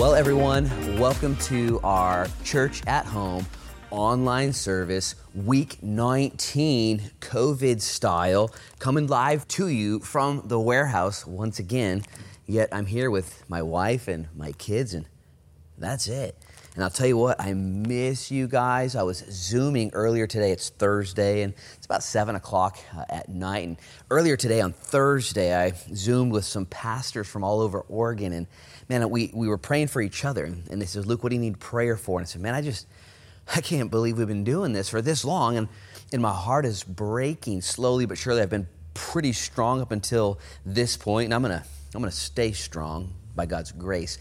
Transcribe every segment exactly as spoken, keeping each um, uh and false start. Well, everyone, welcome to our Church at Home online service, week nineteen, COVID style, coming live to you from the warehouse once again. Yet I'm here with my wife and my kids, and that's it. And I'll tell you what, I miss you guys. I was Zooming earlier today. It's Thursday, and it's about seven o'clock uh, at night. And earlier today on Thursday, I Zoomed with some pastors from all over Oregon. And, man, we, we were praying for each other. And they said, Luke, what do you need prayer for? And I said, man, I just, I can't believe we've been doing this for this long. And, and my heart is breaking slowly but surely. I've been pretty strong up until this point. And I'm going to I'm going to stay strong by God's grace.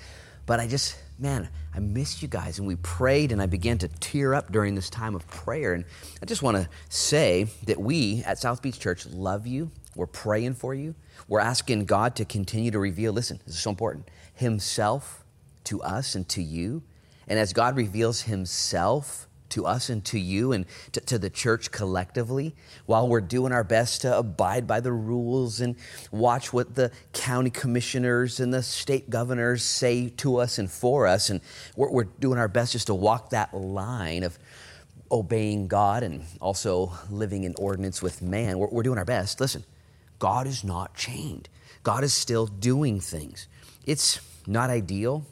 But I just, man, I missed you guys, and we prayed, and I began to tear up during this time of prayer. And I just want to say that we at South Beach Church love you. We're praying for you. We're asking God to continue to reveal, listen, this is so important, Himself to us and to you. And as God reveals Himself to us and to you and to, to the church collectively, while we're doing our best to abide by the rules and watch what the county commissioners and the state governors say to us and for us, and we're, we're doing our best just to walk that line of obeying God and also living in ordinance with man. We're, we're doing our best. Listen, God is not chained. God is still doing things. It's not ideal.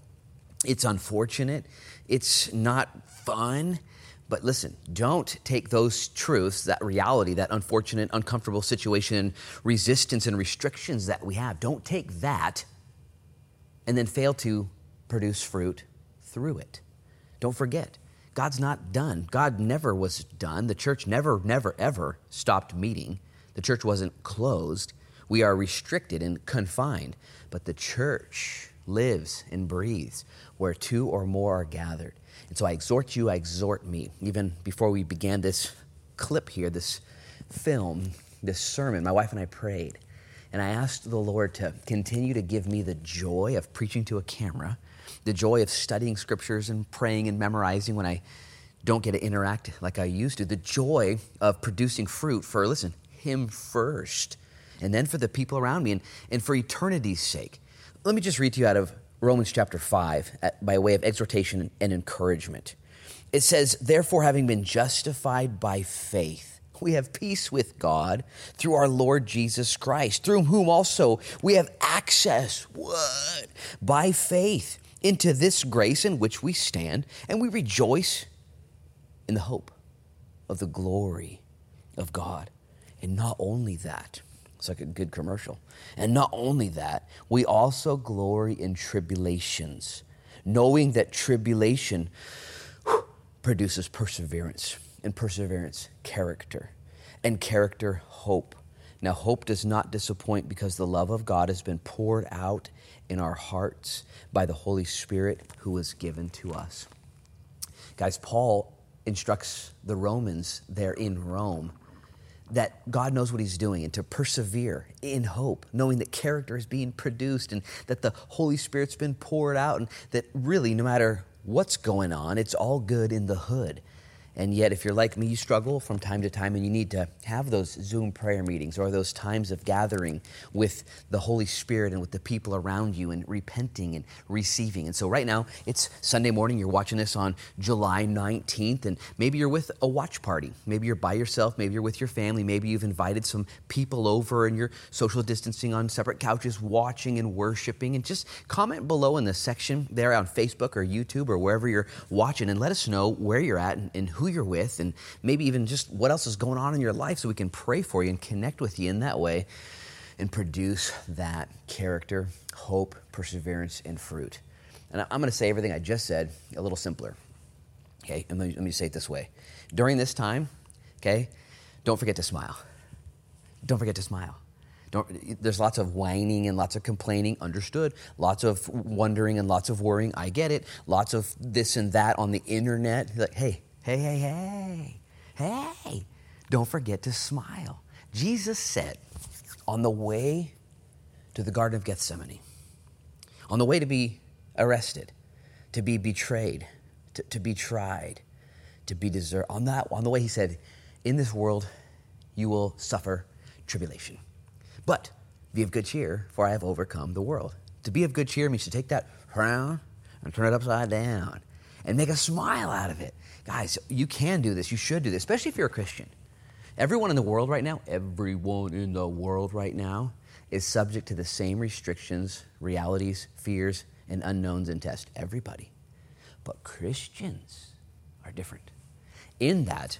It's unfortunate. It's not fun. But listen, don't take those truths, that reality, that unfortunate, uncomfortable situation, resistance and restrictions that we have, don't take that and then fail to produce fruit through it. Don't forget, God's not done. God never was done. The church never, never, ever stopped meeting. The church wasn't closed. We are restricted and confined. But the church lives and breathes where two or more are gathered. And so I exhort you, I exhort me. Even before we began this clip here, this film, this sermon, my wife and I prayed. And I asked the Lord to continue to give me the joy of preaching to a camera, the joy of studying scriptures and praying and memorizing when I don't get to interact like I used to, the joy of producing fruit for, listen, Him first, and then for the people around me, and, and for eternity's sake. Let me just read to you out of Romans chapter five, by way of exhortation and encouragement. It says, therefore, having been justified by faith, we have peace with God through our Lord Jesus Christ, through whom also we have access, what? By faith into this grace in which we stand, and we rejoice in the hope of the glory of God. And not only that, it's like a good commercial. And not only that, we also glory in tribulations, knowing that tribulation whew, produces perseverance, and perseverance, character, and character, hope. Now, hope does not disappoint because the love of God has been poured out in our hearts by the Holy Spirit who was given to us. Guys, Paul instructs the Romans there in Rome that God knows what He's doing and to persevere in hope, knowing that character is being produced and that the Holy Spirit's been poured out and that really no matter what's going on, it's all good in the hood. And yet if you're like me, you struggle from time to time and you need to have those Zoom prayer meetings or those times of gathering with the Holy Spirit and with the people around you and repenting and receiving. And so right now, it's Sunday morning. You're watching this on July nineteenth, and maybe you're with a watch party. Maybe you're by yourself. Maybe you're with your family. Maybe you've invited some people over and you're social distancing on separate couches, watching and worshiping. And just comment below in the section there on Facebook or YouTube or wherever you're watching and let us know where you're at and, and who you're with, and maybe even just what else is going on in your life so we can pray for you and connect with you in that way and produce that character, hope, perseverance, and fruit. And I'm going to say everything I just said a little simpler. Okay, let me, let me say it this way. During this time, okay, don't forget to smile. Don't forget to smile. Don't, there's lots of whining and lots of complaining, understood. Lots of wondering and lots of worrying, I get it. Lots of this and that on the internet. Like, hey, Hey, hey, hey, hey, don't forget to smile. Jesus said on the way to the Garden of Gethsemane, on the way to be arrested, to be betrayed, to, to be tried, to be deserted. On that, on the way, He said, in this world, you will suffer tribulation. But be of good cheer, for I have overcome the world. To be of good cheer means to take that crown and turn it upside down and make a smile out of it. Guys, you can do this. You should do this, especially if you're a Christian. Everyone in the world right now, everyone in the world right now is subject to the same restrictions, realities, fears, and unknowns and tests. Everybody. But Christians are different. In that,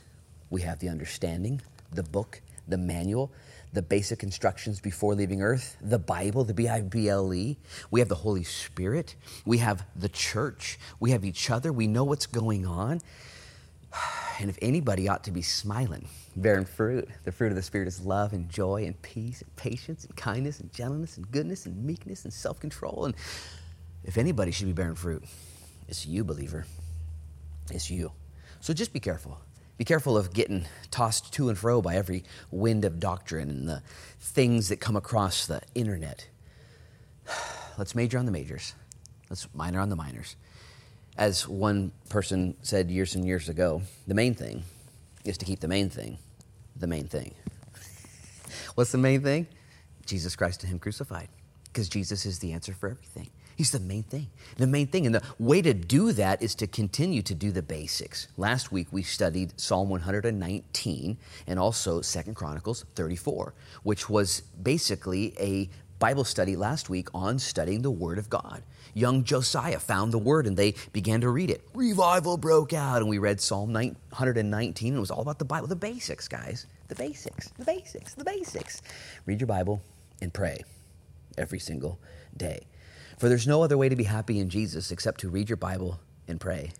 we have the understanding, the book, the manual, the basic instructions before leaving earth, the Bible, the B I B L E. We have the Holy Spirit. We have the church. We have each other. We know what's going on. And if anybody ought to be smiling, bearing fruit, the fruit of the Spirit is love and joy and peace and patience and kindness and gentleness and goodness and meekness and self-control. And if anybody should be bearing fruit, it's you, believer. It's you. So just be careful. Be careful of getting tossed to and fro by every wind of doctrine and the things that come across the internet. Let's major on the majors. Let's minor on the minors. As one person said years and years ago, the main thing is to keep the main thing the main thing. What's the main thing? Jesus Christ and Him crucified. Because Jesus is the answer for everything. He's the main thing, the main thing. And the way to do that is to continue to do the basics. Last week, we studied Psalm one nineteen and also Second Chronicles thirty-four, which was basically a Bible study last week on studying the Word of God. Young Josiah found the Word and they began to read it. Revival broke out and we read Psalm one nineteen and it was all about the Bible, the basics, guys, the basics, the basics, the basics. Read your Bible and pray every single day. For there's no other way to be happy in Jesus except to read your Bible and pray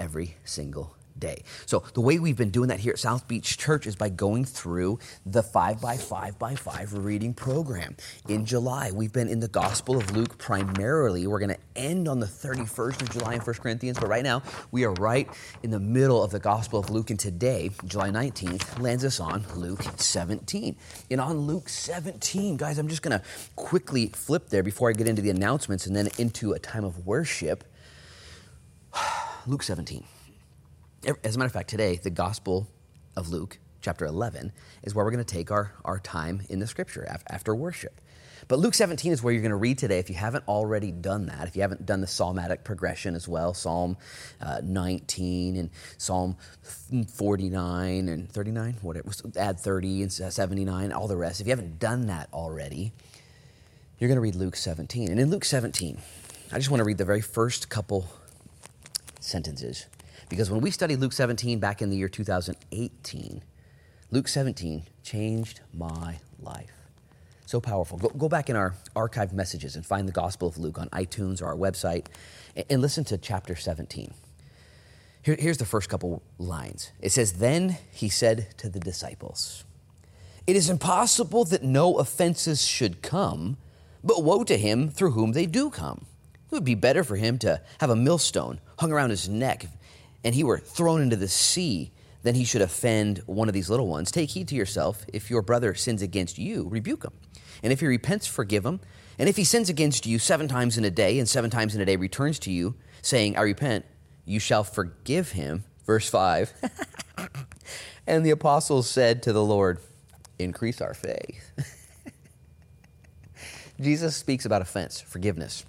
every single day. So the way we've been doing that here at South Beach Church is by going through the five by five by five reading program. In July, we've been in the Gospel of Luke primarily. We're going to end on the thirty-first of July in First Corinthians, but right now we are right in the middle of the Gospel of Luke, and today, July nineteenth, lands us on Luke seventeen. And on Luke seventeen, guys, I'm just going to quickly flip there before I get into the announcements and then into a time of worship. Luke seventeen. As a matter of fact, today, the Gospel of Luke, chapter eleven, is where we're going to take our, our time in the Scripture after worship. But Luke seventeen is where you're going to read today. If you haven't already done that, if you haven't done the psalmatic progression as well, Psalm uh, nineteen and Psalm forty-nine and thirty-nine, whatever, add thirty and seventy-nine, all the rest. If you haven't done that already, you're going to read Luke seventeen. And in Luke seventeen, I just want to read the very first couple sentences. Because when we studied Luke seventeen back in the year two thousand eighteen, Luke seventeen changed my life. So powerful. Go, go back in our archived messages and find the Gospel of Luke on iTunes or our website and, and listen to chapter seventeen. Here, here's the first couple lines. It says, "Then he said to the disciples, 'It is impossible that no offenses should come, but woe to him through whom they do come. It would be better for him to have a millstone hung around his neck and he were thrown into the sea, then he should offend one of these little ones. Take heed to yourself. If your brother sins against you, rebuke him. And if he repents, forgive him. And if he sins against you seven times in a day, and seven times in a day returns to you, saying, I repent, you shall forgive him.'" Verse five, "And the apostles said to the Lord, 'Increase our faith.'" Jesus speaks about offense, forgiveness.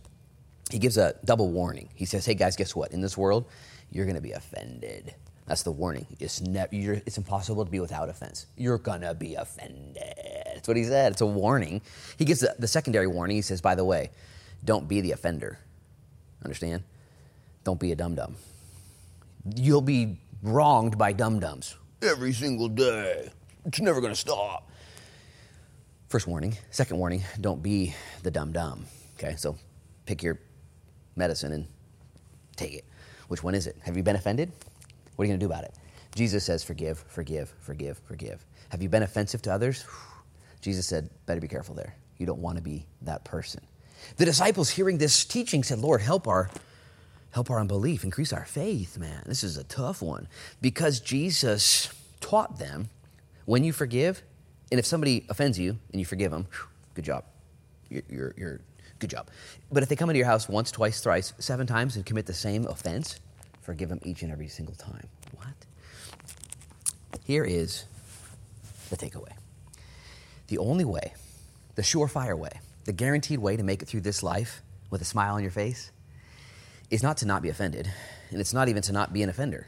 He gives a double warning. He says, hey guys, guess what? In this world, you're going to be offended. That's the warning. It's never. You're, it's impossible to be without offense. You're going to be offended. That's what he said. It's a warning. He gives the, the secondary warning. He says, by the way, don't be the offender. Understand? Don't be a dum-dum. You'll be wronged by dum-dums every single day. It's never going to stop. First warning. Second warning, don't be the dum-dum. Okay, so pick your medicine and take it. Which one is it? Have you been offended? What are you going to do about it? Jesus says, forgive, forgive, forgive, forgive. Have you been offensive to others? Jesus said, better be careful there. You don't want to be that person. The disciples hearing this teaching said, Lord, help our, help our unbelief. Increase our faith, man. This is a tough one. Because Jesus taught them, when you forgive, and if somebody offends you and you forgive them, good job. You're, you're, you're Good job. But if they come into your house once, twice, thrice, seven times and commit the same offense, forgive them each and every single time. What? Here is the takeaway. The only way, the surefire way, the guaranteed way to make it through this life with a smile on your face is not to not be offended, and it's not even to not be an offender.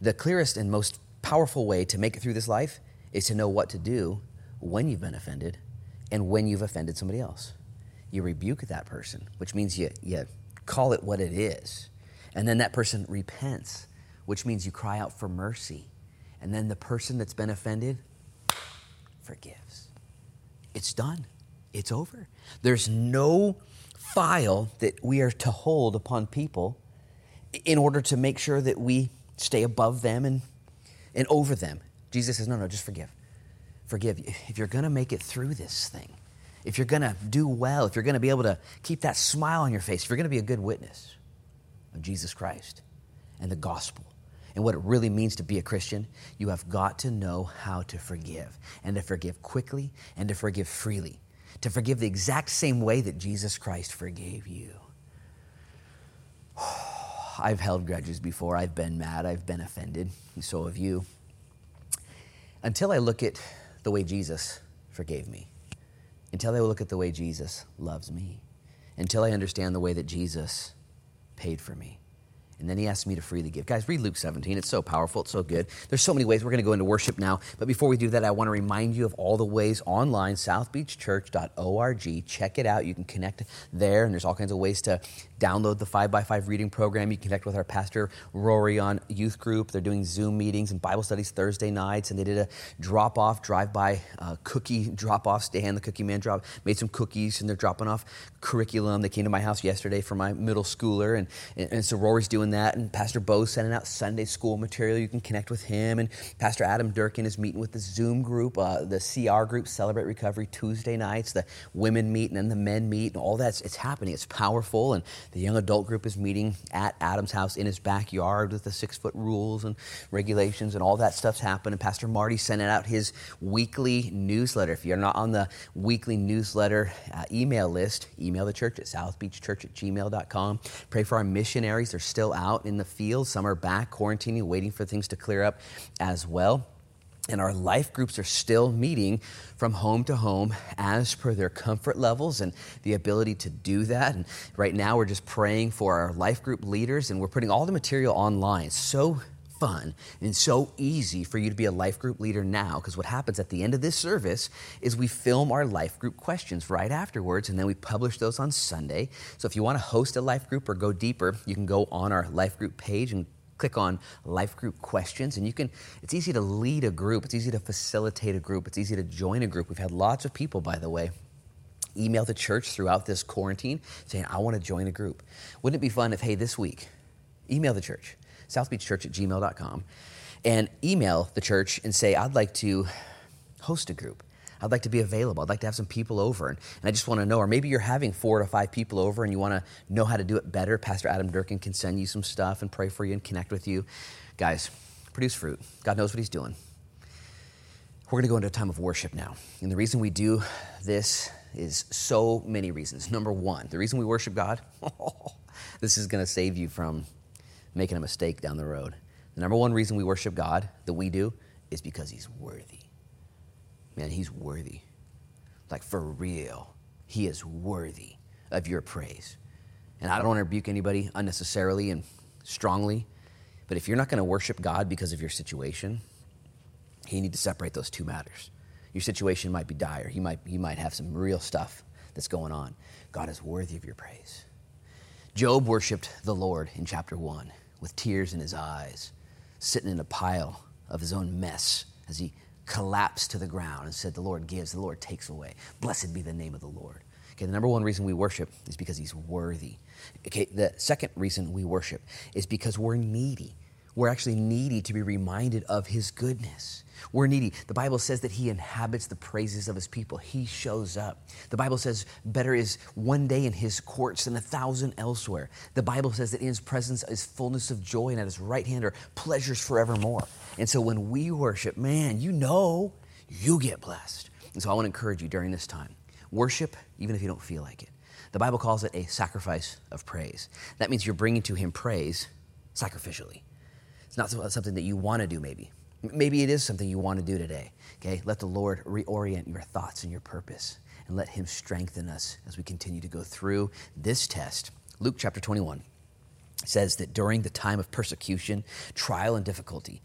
The clearest and most powerful way to make it through this life is to know what to do when you've been offended and when you've offended somebody else. You rebuke that person, which means you, you call it what it is. And then that person repents, which means you cry out for mercy. And then the person that's been offended forgives. It's done. It's over. There's no file that we are to hold upon people in order to make sure that we stay above them and, and over them. Jesus says, no, no, just forgive. Forgive. If you're going to make it through this thing, if you're going to do well, if you're going to be able to keep that smile on your face, if you're going to be a good witness of Jesus Christ and the gospel and what it really means to be a Christian, you have got to know how to forgive, and to forgive quickly, and to forgive freely, to forgive the exact same way that Jesus Christ forgave you. I've held grudges before. I've been mad. I've been offended. And so have you. Until I look at the way Jesus forgave me, until I look at the way Jesus loves me, until I understand the way that Jesus paid for me. And then he asked me to freely give. Guys, read Luke seventeen. It's so powerful. It's so good. There's so many ways. We're going to go into worship now. But before we do that, I want to remind you of all the ways online, south beach church dot org. Check it out. You can connect there. And there's all kinds of ways to download the five by five reading program. You can connect with our pastor, Rory, on youth group. They're doing Zoom meetings and Bible studies Thursday nights. And they did a drop-off, drive-by uh, cookie drop-off. Stan, the cookie man, drop made some cookies. And they're dropping off curriculum. They came to my house yesterday for my middle schooler. And, and, and so Rory's doing that, and Pastor Bo's sending out Sunday school material. You can connect with him, and Pastor Adam Durkin is meeting with the Zoom group, uh, the C R group, Celebrate Recovery, Tuesday nights. The women meet, and then the men meet, and all that's it's happening. It's powerful, and the young adult group is meeting at Adam's house in his backyard with the six-foot rules and regulations, and all that stuff's happening. Pastor Marty sending out his weekly newsletter. If you're not on the weekly newsletter uh, email list, email the church at south beach church at gmail dot com. Pray for our missionaries. They're still out in the field. Some are back quarantining, waiting for things to clear up as well. And our life groups are still meeting from home to home as per their comfort levels and the ability to do that. And right now we're just praying for our life group leaders, and we're putting all the material online. It's so fun and so easy for you to be a life group leader now, because what happens at the end of this service is we film our life group questions right afterwards, and then we publish those on Sunday. So if you want to host a life group or go deeper, you can go on our life group page and click on life group questions, and you can, it's easy to lead a group. It's easy to facilitate a group. It's easy to join a group. We've had lots of people, by the way, email the church throughout this quarantine saying, I want to join a group. Wouldn't it be fun if, hey, this week, email the church, south beach church at gmail dot com, and email the church and say, I'd like to host a group. I'd like to be available. I'd like to have some people over. And, and I just want to know, or maybe you're having four to five people over and you want to know how to do it better. Pastor Adam Durkin can send you some stuff and pray for you and connect with you. Guys, produce fruit. God knows what he's doing. We're going to go into a time of worship now. And the reason we do this is so many reasons. Number one, the reason we worship God, this is going to save you from making a mistake down the road. The number one reason we worship God, that we do, is because he's worthy. Man, he's worthy. Like, for real, he is worthy of your praise. And I don't want to rebuke anybody unnecessarily and strongly, but if you're not going to worship God because of your situation, you need to separate those two matters. Your situation might be dire. You might, you might have some real stuff that's going on. God is worthy of your praise. Job worshiped the Lord in chapter one with tears in his eyes, sitting in a pile of his own mess as he collapsed to the ground and said, the Lord gives, the Lord takes away. Blessed be the name of the Lord. Okay, the number one reason we worship is because he's worthy. Okay, the second reason we worship is because we're needy. We're actually needy to be reminded of his goodness. We're needy. The Bible says that he inhabits the praises of his people. He shows up. The Bible says better is one day in his courts than a thousand elsewhere. The Bible says that in his presence is fullness of joy, and at his right hand are pleasures forevermore. And so when we worship, man, you know you get blessed. And so I want to encourage you during this time. Worship even if you don't feel like it. The Bible calls it a sacrifice of praise. That means you're bringing to him praise sacrificially. It's not something that you want to do maybe. Maybe it is something you want to do today, okay? Let the Lord reorient your thoughts and your purpose, and let him strengthen us as we continue to go through this test. Luke chapter twenty-one, says that during the time of persecution, trial, and difficulty,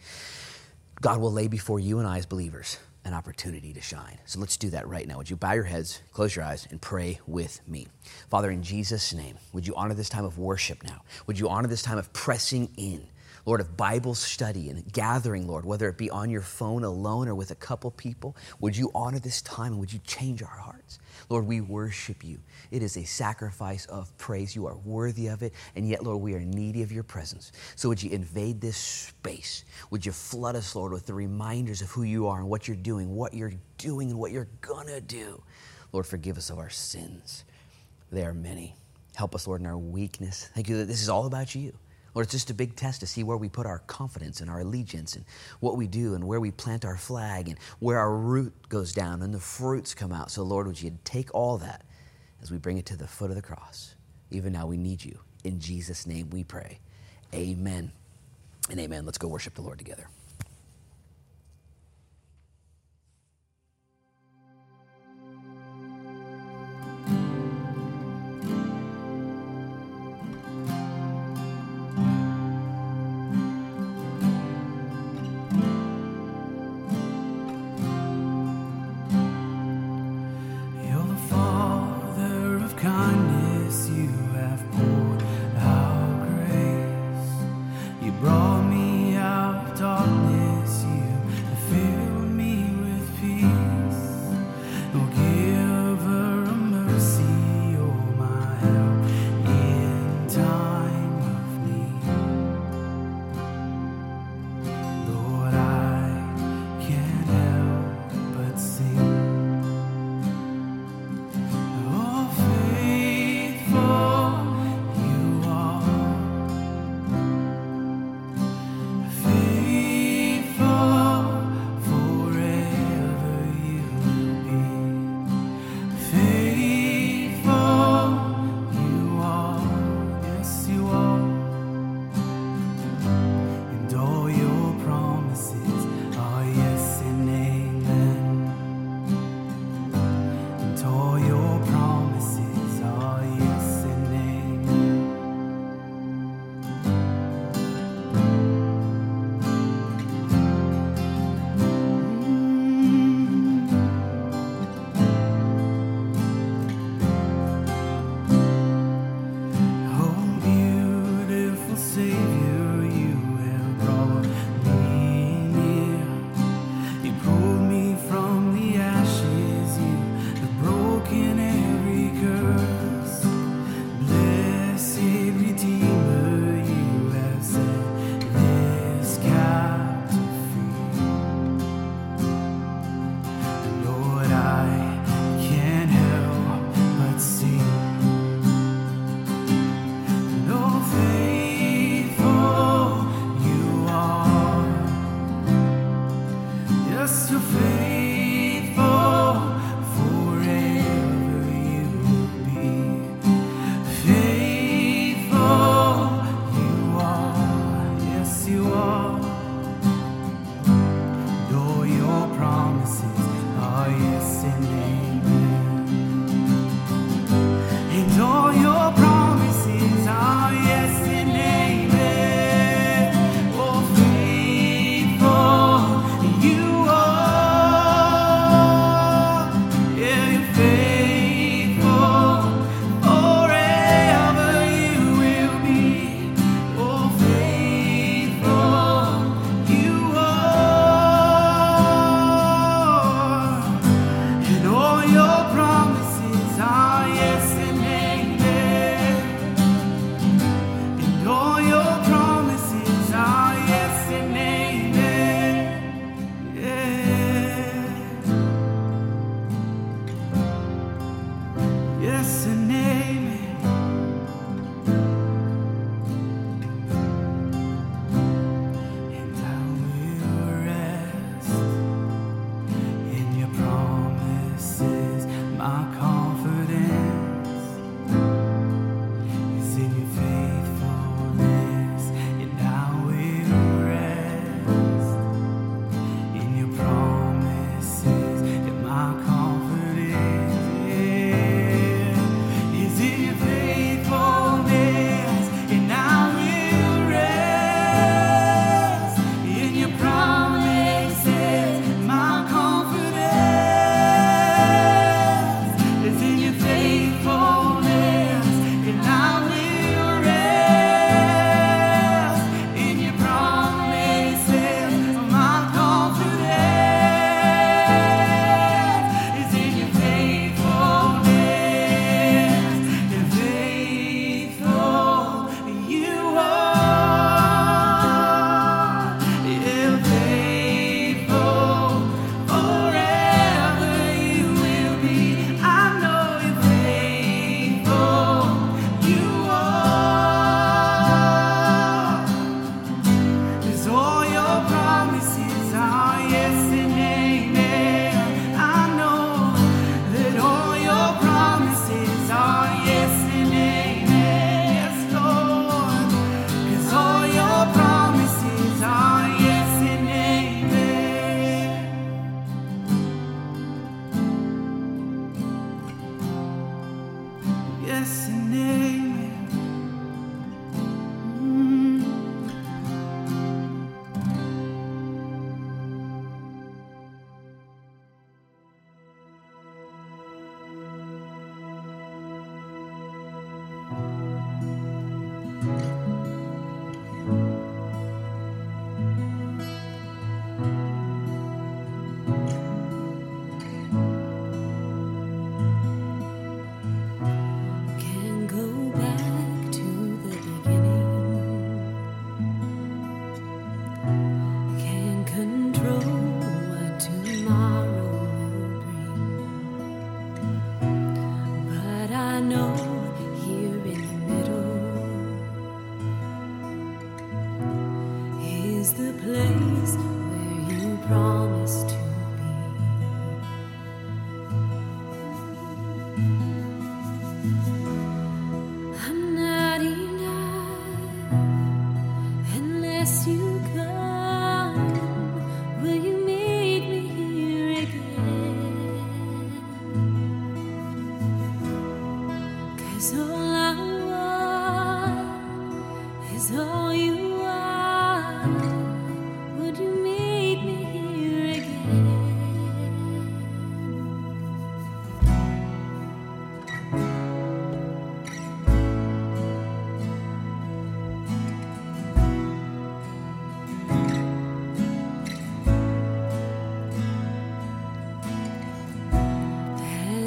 God will lay before you and I as believers an opportunity to shine. So let's do that right now. Would you bow your heads, close your eyes, and pray with me? Father, in Jesus' name, would you honor this time of worship now? Would you honor this time of pressing in, Lord, of Bible study and gathering, Lord, whether it be on your phone alone or with a couple people? Would you honor this time and would you change our hearts? Lord, we worship you. It is a sacrifice of praise. You are worthy of it. And yet, Lord, we are needy of your presence. So would you invade this space? Would you flood us, Lord, with the reminders of who you are and what you're doing, what you're doing and what you're gonna do? Lord, forgive us of our sins. They are many. Help us, Lord, in our weakness. Thank you that this is all about you. Lord, it's just a big test to see where we put our confidence and our allegiance and what we do and where we plant our flag and where our root goes down and the fruits come out. So, Lord, would you take all that as we bring it to the foot of the cross? Even now, we need you. In Jesus' name we pray. Amen and amen. Let's go worship the Lord together. Brought me out of darkness.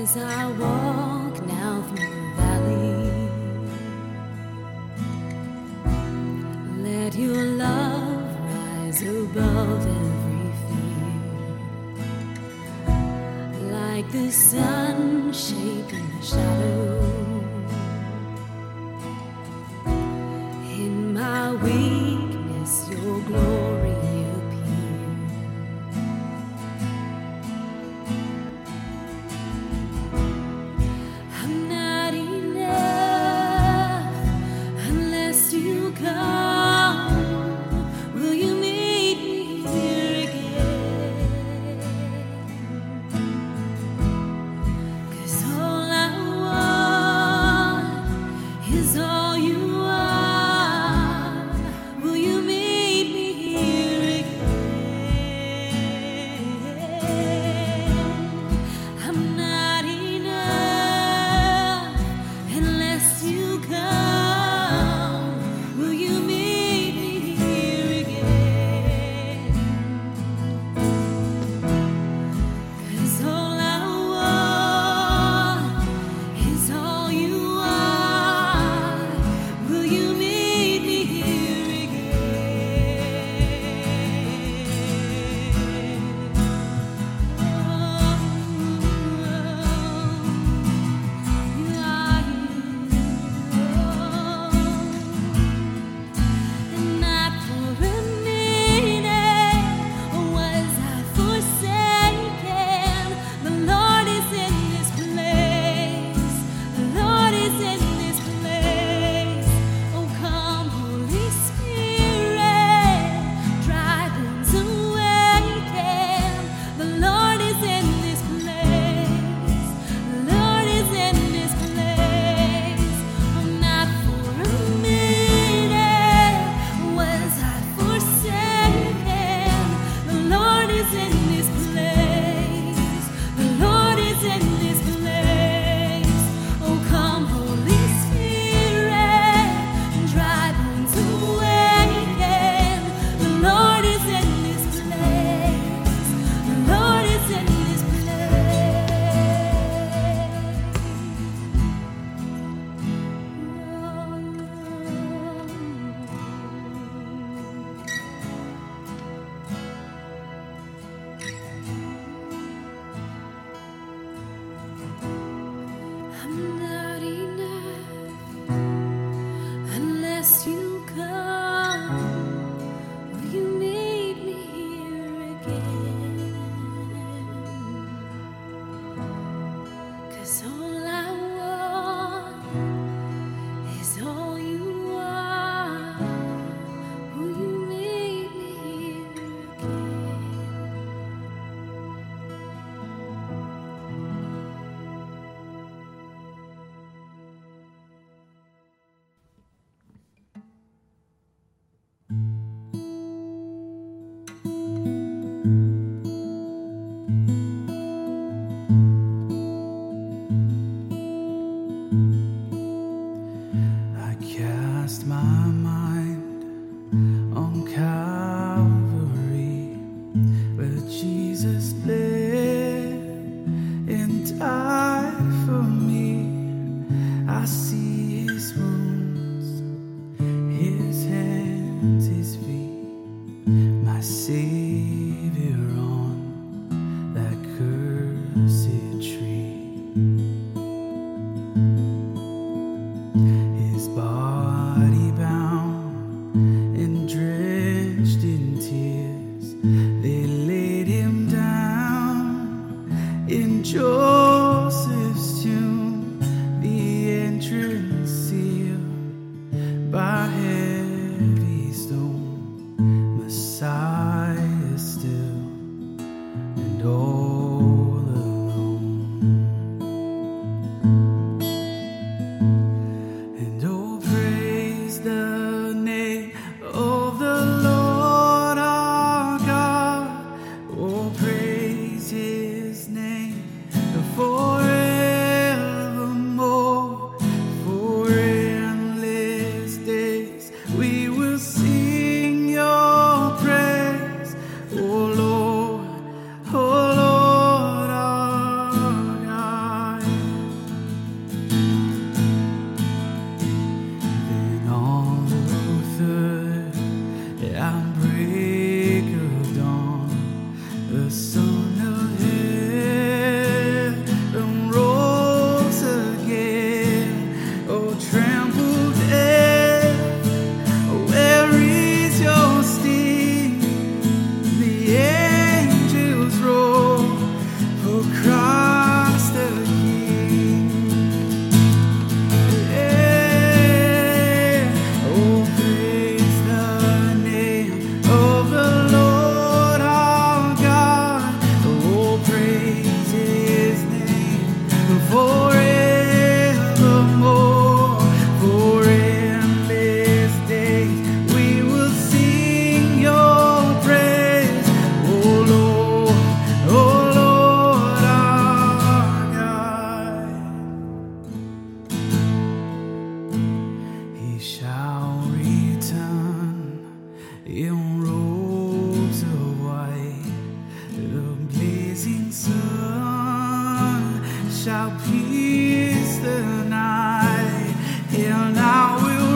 as I walk now through the valley, let your love rise above every fear, like the sun shaping the shadow. In my weakness, your glory sun shall pierce the night, and I will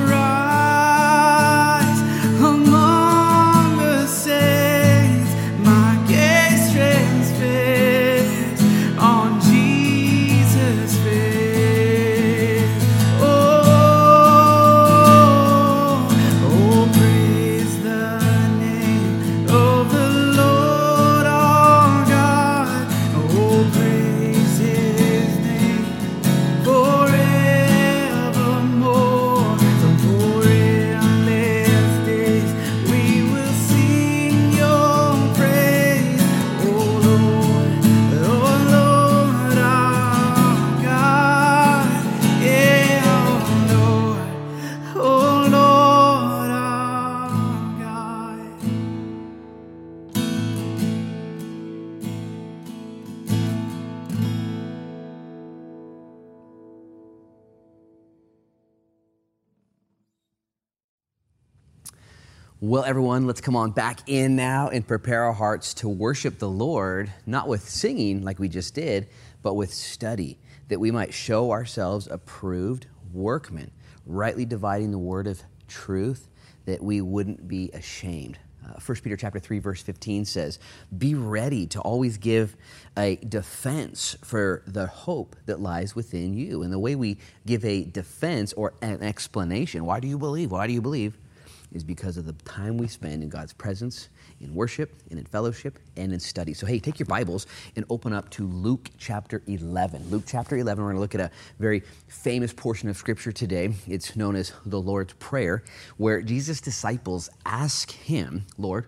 rise among the saints. My gaze transfixed on Jesus' face. Oh, oh, praise the name of the Lord our God. Oh, praise His name forevermore. For endless days we will sing Your praise, oh Lord, oh Lord our God. Yeah, oh Lord, oh Lord our God. Well, everyone, let's come on back in now and prepare our hearts to worship the Lord, not with singing like we just did, but with study, that we might show ourselves approved workmen, rightly dividing the word of truth, that we wouldn't be ashamed. Uh, First Peter chapter three, verse fifteen says, "Be ready to always give a defense for the hope that lies within you." And the way we give a defense or an explanation, why do you believe? Why do you believe? Is because of the time we spend in God's presence, in worship, and in fellowship, and in study. So hey, take your Bibles and open up to Luke chapter eleven. Luke chapter eleven, we're going to look at a very famous portion of Scripture today. It's known as the Lord's Prayer, where Jesus' disciples ask Him, "Lord,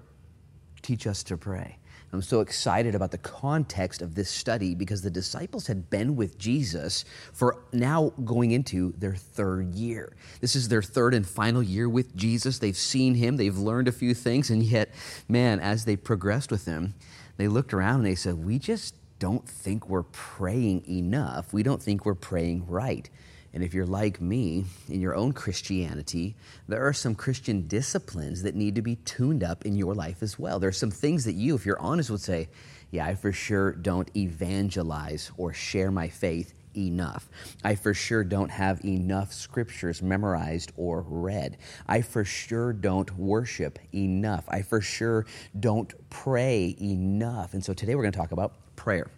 teach us to pray." I'm so excited about the context of this study because the disciples had been with Jesus for now going into their third year. This is their third and final year with Jesus. They've seen Him. They've learned a few things. And yet, man, as they progressed with Him, they looked around and they said, we just don't think we're praying enough. We don't think we're praying right. And if you're like me in your own Christianity, there are some Christian disciplines that need to be tuned up in your life as well. There are some things that you, if you're honest, would say, yeah, I for sure don't evangelize or share my faith enough. I for sure don't have enough scriptures memorized or read. I for sure don't worship enough. I for sure don't pray enough. And so today we're going to talk about prayer.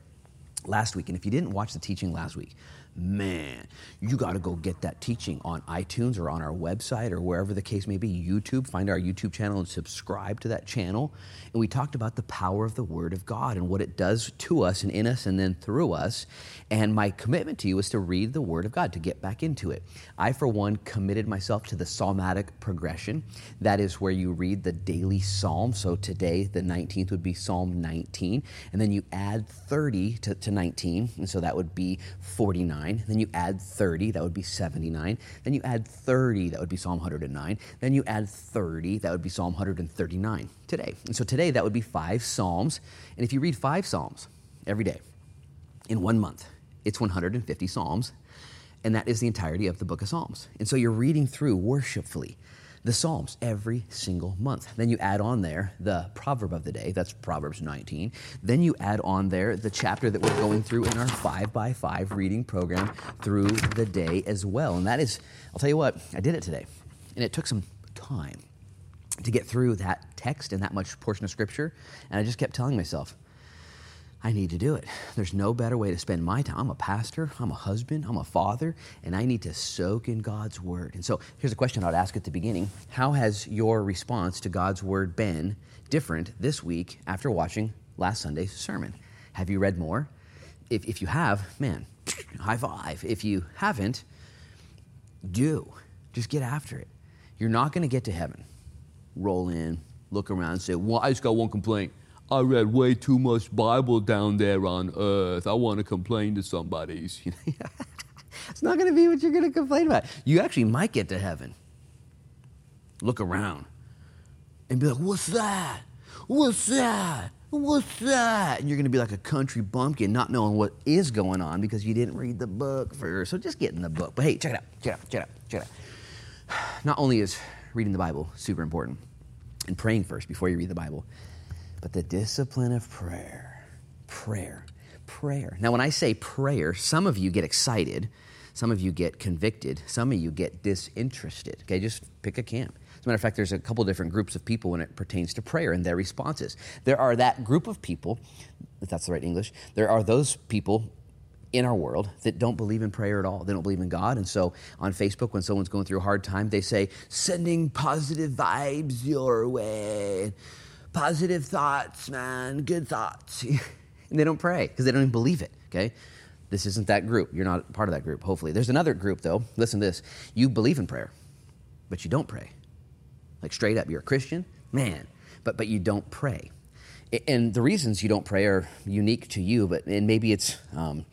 Last week, and if you didn't watch the teaching last week, man, you got to go get that teaching on iTunes or on our website or wherever the case may be, YouTube. Find our YouTube channel and subscribe to that channel. And we talked about the power of the Word of God and what it does to us and in us and then through us. And my commitment to you is to read the Word of God, to get back into it. I, for one, committed myself to the psalmatic progression. That is where you read the daily psalm. So today, the nineteenth would be Psalm nineteen. And then you add thirty to, to nineteen. And so that would be forty-nine. Then you add thirty, that would be seventy-nine. Then you add thirty, that would be Psalm one oh nine. Then you add thirty, that would be Psalm one thirty-nine today. And so today that would be five Psalms. And if you read five Psalms every day in one month, it's one hundred fifty Psalms. And that is the entirety of the book of Psalms. And so you're reading through worshipfully the Psalms every single month. Then you add on there the proverb of the day, that's Proverbs nineteen. Then you add on there the chapter that we're going through in our five by five reading program through the day as well. And that is, I'll tell you what, I did it today. And it took some time to get through that text and that much portion of Scripture. And I just kept telling myself, I need to do it. There's no better way to spend my time. I'm a pastor, I'm a husband, I'm a father, and I need to soak in God's Word. And so here's a question I'd ask at the beginning. How has your response to God's Word been different this week after watching last Sunday's sermon? Have you read more? If, if you have, man, high five. If you haven't, do. Just get after it. You're not going to get to heaven, roll in, look around, and say, well, I just got one complaint. I read way too much Bible down there on earth. I want to complain to somebody. It's not going to be what you're going to complain about. You actually might get to heaven, look around, and be like, what's that? What's that? What's that? And you're going to be like a country bumpkin not knowing what is going on because you didn't read the book first. So just get in the book. But hey, check it out, check it out, check it out, check it out. Not only is reading the Bible super important and praying first before you read the Bible, but the discipline of prayer, prayer, prayer. Now, when I say prayer, some of you get excited. Some of you get convicted. Some of you get disinterested. Okay, just pick a camp. As a matter of fact, there's a couple different groups of people when it pertains to prayer and their responses. There are that group of people, if that's the right English, there are those people in our world that don't believe in prayer at all. They don't believe in God. And so on Facebook, when someone's going through a hard time, they say, sending positive vibes your way. Positive thoughts, man, good thoughts. And they don't pray because they don't even believe it, okay? This isn't that group. You're not part of that group, hopefully. There's another group, though. Listen to this. You believe in prayer, but you don't pray. Like straight up, you're a Christian, man, but but you don't pray. And the reasons you don't pray are unique to you, but and maybe it's um,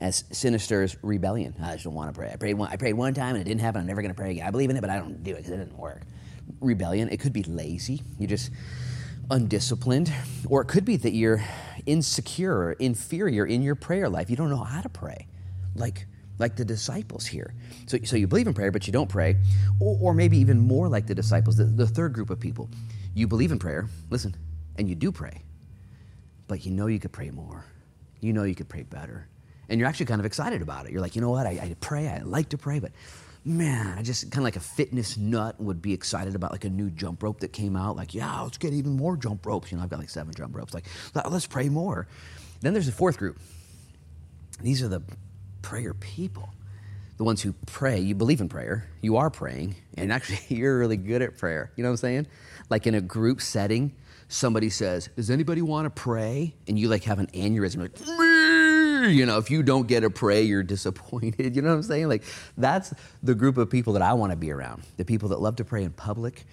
as sinister as rebellion. I just don't want to pray. I prayed one, I prayed one time and it didn't happen. I'm never going to pray again. I believe in it, but I don't do it because it didn't work. Rebellion. It could be lazy. You're just undisciplined. Or it could be that you're insecure or inferior in your prayer life. You don't know how to pray, like like the disciples here. So, so you believe in prayer, but you don't pray. Or, or maybe even more like the disciples, the, the third group of people. You believe in prayer, listen, and you do pray, but you know you could pray more. You know you could pray better. And you're actually kind of excited about it. You're like, you know what, I, I pray, I like to pray, but man, I just kind of like a fitness nut would be excited about like a new jump rope that came out. Like, yeah, let's get even more jump ropes. You know, I've got like seven jump ropes. Like, let's pray more. Then there's the fourth group. These are the prayer people, the ones who pray. You believe in prayer, you are praying, and actually you're really good at prayer. You know what I'm saying? Like in a group setting, somebody says, does anybody want to pray? And you like have an aneurysm, like, me! You know, if you don't get to pray, you're disappointed. You know what I'm saying? Like that's the group of people that I want to be around, the people that love to pray in public.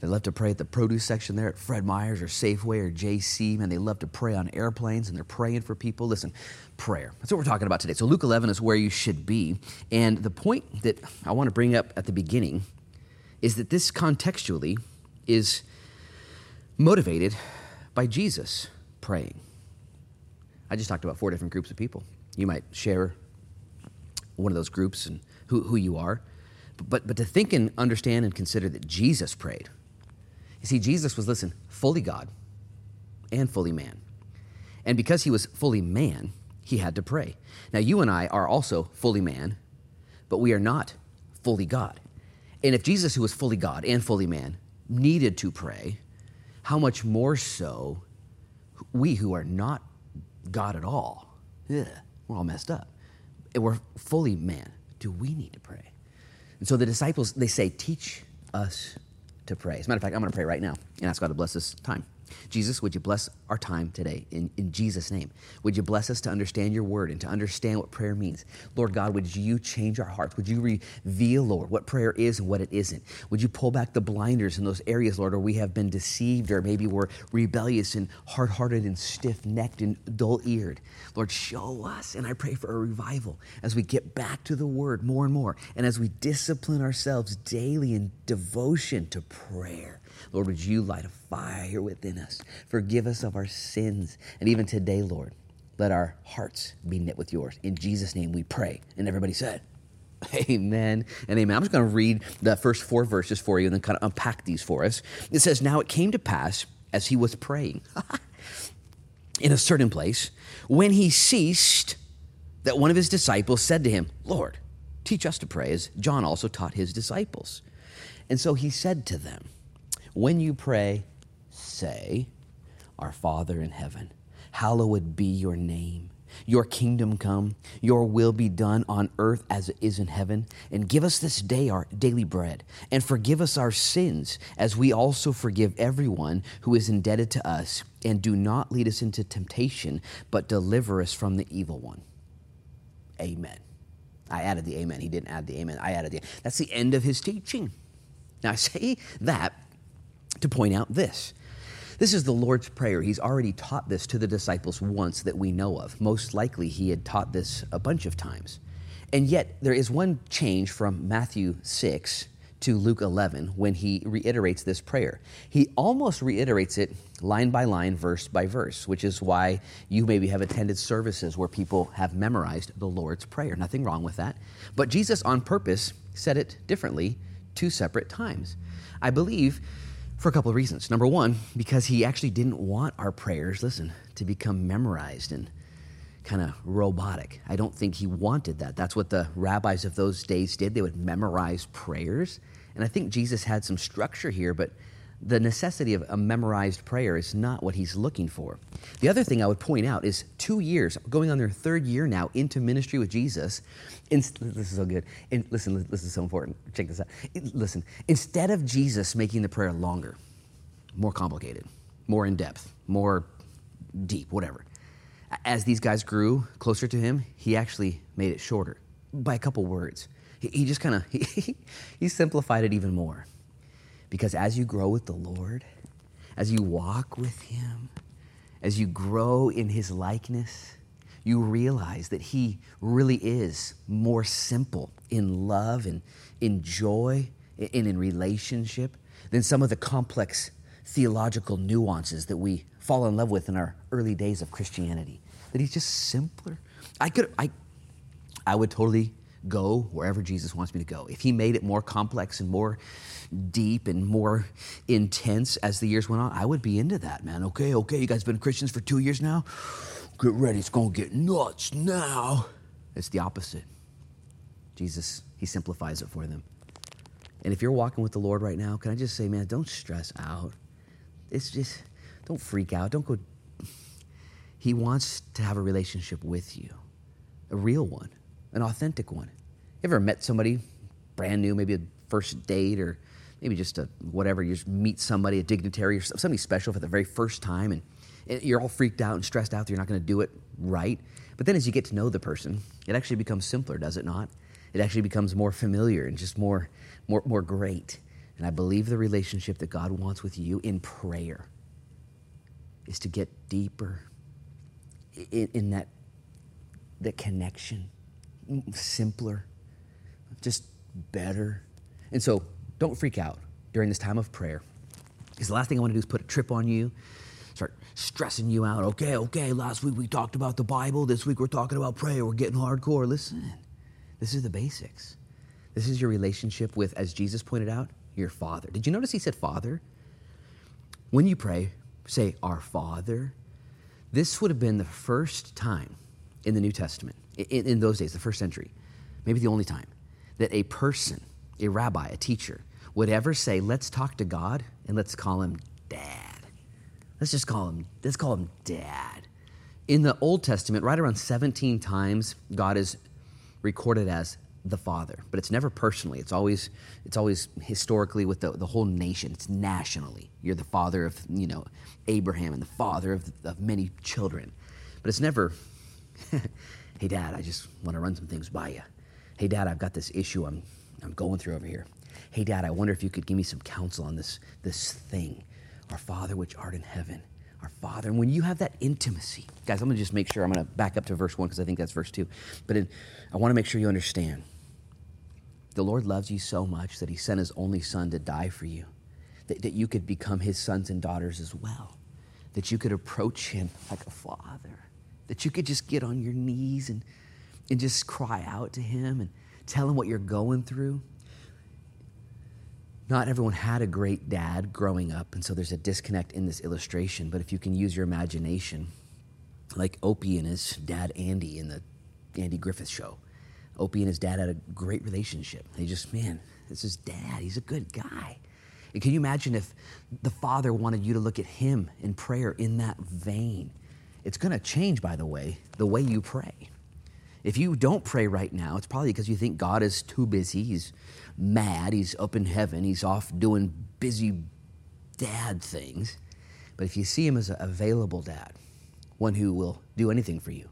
They love to pray at the produce section there at Fred Myers or Safeway or J C. Man, they love to pray on airplanes, and they're praying for people. Listen, prayer. That's what we're talking about today. So Luke eleven is where you should be. And the point that I want to bring up at the beginning is that this contextually is motivated by Jesus praying. I just talked about four different groups of people. You might share one of those groups and who, who you are. But, but to think and understand and consider that Jesus prayed. You see, Jesus was, listen, fully God and fully man. And because he was fully man, he had to pray. Now, you and I are also fully man, but we are not fully God. And if Jesus, who was fully God and fully man, needed to pray, how much more so we who are not God at all, ugh, we're all messed up, and we're fully man, do we need to pray? And so the disciples, they say, teach us to pray. As a matter of fact, I'm going to pray right now and ask God to bless this time. Jesus, would you bless our time today in, in Jesus' name? Would you bless us to understand your word and to understand what prayer means? Lord God, would you change our hearts? Would you reveal, Lord, what prayer is and what it isn't? Would you pull back the blinders in those areas, Lord, where we have been deceived or maybe we're rebellious and hard-hearted and stiff-necked and dull-eared? Lord, show us, and I pray for a revival as we get back to the word more and more and as we discipline ourselves daily in devotion to prayer. Lord, would you light a fire within us? Forgive us of our sins. And even today, Lord, let our hearts be knit with yours. In Jesus' name we pray. And everybody said, amen and amen. I'm just going to read the first four verses for you and then kind of unpack these for us. It says, now it came to pass as he was praying in a certain place, when he ceased, that one of his disciples said to him, Lord, teach us to pray, as John also taught his disciples. And so he said to them, when you pray, say, our Father in heaven, hallowed be your name. Your kingdom come, your will be done on earth as it is in heaven. And give us this day our daily bread, and forgive us our sins as we also forgive everyone who is indebted to us. And do not lead us into temptation, but deliver us from the evil one. Amen. I added the amen. He didn't add the amen. I added the amen. That's the end of his teaching. Now I say that to point out this. This is the Lord's Prayer. He's already taught this to the disciples once that we know of. Most likely he had taught this a bunch of times. And yet there is one change from Matthew six to Luke eleven when he reiterates this prayer. He almost reiterates it line by line, verse by verse, which is why you maybe have attended services where people have memorized the Lord's Prayer. Nothing wrong with that. But Jesus on purpose said it differently two separate times. I believe for a couple of reasons. Number one, because he actually didn't want our prayers, listen, to become memorized and kind of robotic. I don't think he wanted that. That's what the rabbis of those days did. They would memorize prayers. And I think Jesus had some structure here, but the necessity of a memorized prayer is not what he's looking for. The other thing I would point out is two years, going on their third year now into ministry with Jesus. In, this is so good. And listen, this is so important. Check this out. Listen, instead of Jesus making the prayer longer, more complicated, more in depth, more deep, whatever, as these guys grew closer to him, he actually made it shorter by a couple words. He, he just kind of, he, he simplified it even more. Because as you grow with the Lord, as you walk with him, as you grow in his likeness, you realize that he really is more simple in love and in joy and in relationship than some of the complex theological nuances that we fall in love with in our early days of Christianity. That he's just simpler. I could, I, I would totally go wherever Jesus wants me to go. If he made it more complex and more deep and more intense as the years went on, I would be into that, man. Okay, okay, you guys been Christians for two years now? Get ready, it's going to get nuts now. It's the opposite. Jesus, he simplifies it for them. And if you're walking with the Lord right now, can I just say, man, don't stress out. It's just, don't freak out. Don't go. He wants to have a relationship with you, a real one. An authentic one. You ever met somebody brand new, maybe a first date or maybe just a whatever, you just meet somebody, a dignitary or somebody special for the very first time, and you're all freaked out and stressed out that you're not going to do it right. But then as you get to know the person, it actually becomes simpler, does it not? It actually becomes more familiar and just more, more, more great. And I believe the relationship that God wants with you in prayer is to get deeper in, in that, that connection. Simpler, just better. And so don't freak out during this time of prayer, because the last thing I want to do is put a trip on you, start stressing you out. Okay, okay, last week we talked about the Bible. This week we're talking about prayer. We're getting hardcore. Listen, this is the basics. This is your relationship with, as Jesus pointed out, your Father. Did you notice he said Father? When you pray, say, Our Father. This would have been the first time in the New Testament, in, in those days, the first century, maybe the only time, that a person, a rabbi, a teacher, would ever say, let's talk to God and let's call him Dad. Let's just call him, let's call him Dad. In the Old Testament, right around seventeen times, God is recorded as the Father, but it's never personally. It's always, it's always historically with the, the whole nation. It's nationally. You're the father of, you know, Abraham and the father of, of many children, but it's never, hey, Dad, I just want to run some things by you. Hey, Dad, I've got this issue I'm I'm going through over here. Hey, Dad, I wonder if you could give me some counsel on this, this thing. Our Father, which art in heaven, our Father. And when you have that intimacy, guys, I'm going to just make sure I'm going to back up to verse one because I think that's verse two. But in, I want to make sure you understand. The Lord loves you so much that he sent his only son to die for you, that, that you could become his sons and daughters as well, that you could approach him like a father, that you could just get on your knees and, and just cry out to him and tell him what you're going through. Not everyone had a great dad growing up, and so there's a disconnect in this illustration, but if you can use your imagination, like Opie and his dad Andy in the Andy Griffith show. Opie and his dad had a great relationship. They just, man, this is Dad. He's a good guy. And can you imagine if the Father wanted you to look at him in prayer in that vein? It's going to change, by the way, the way you pray. If you don't pray right now, it's probably because you think God is too busy. He's mad. He's up in heaven. He's off doing busy dad things. But if you see him as an available dad, one who will do anything for you.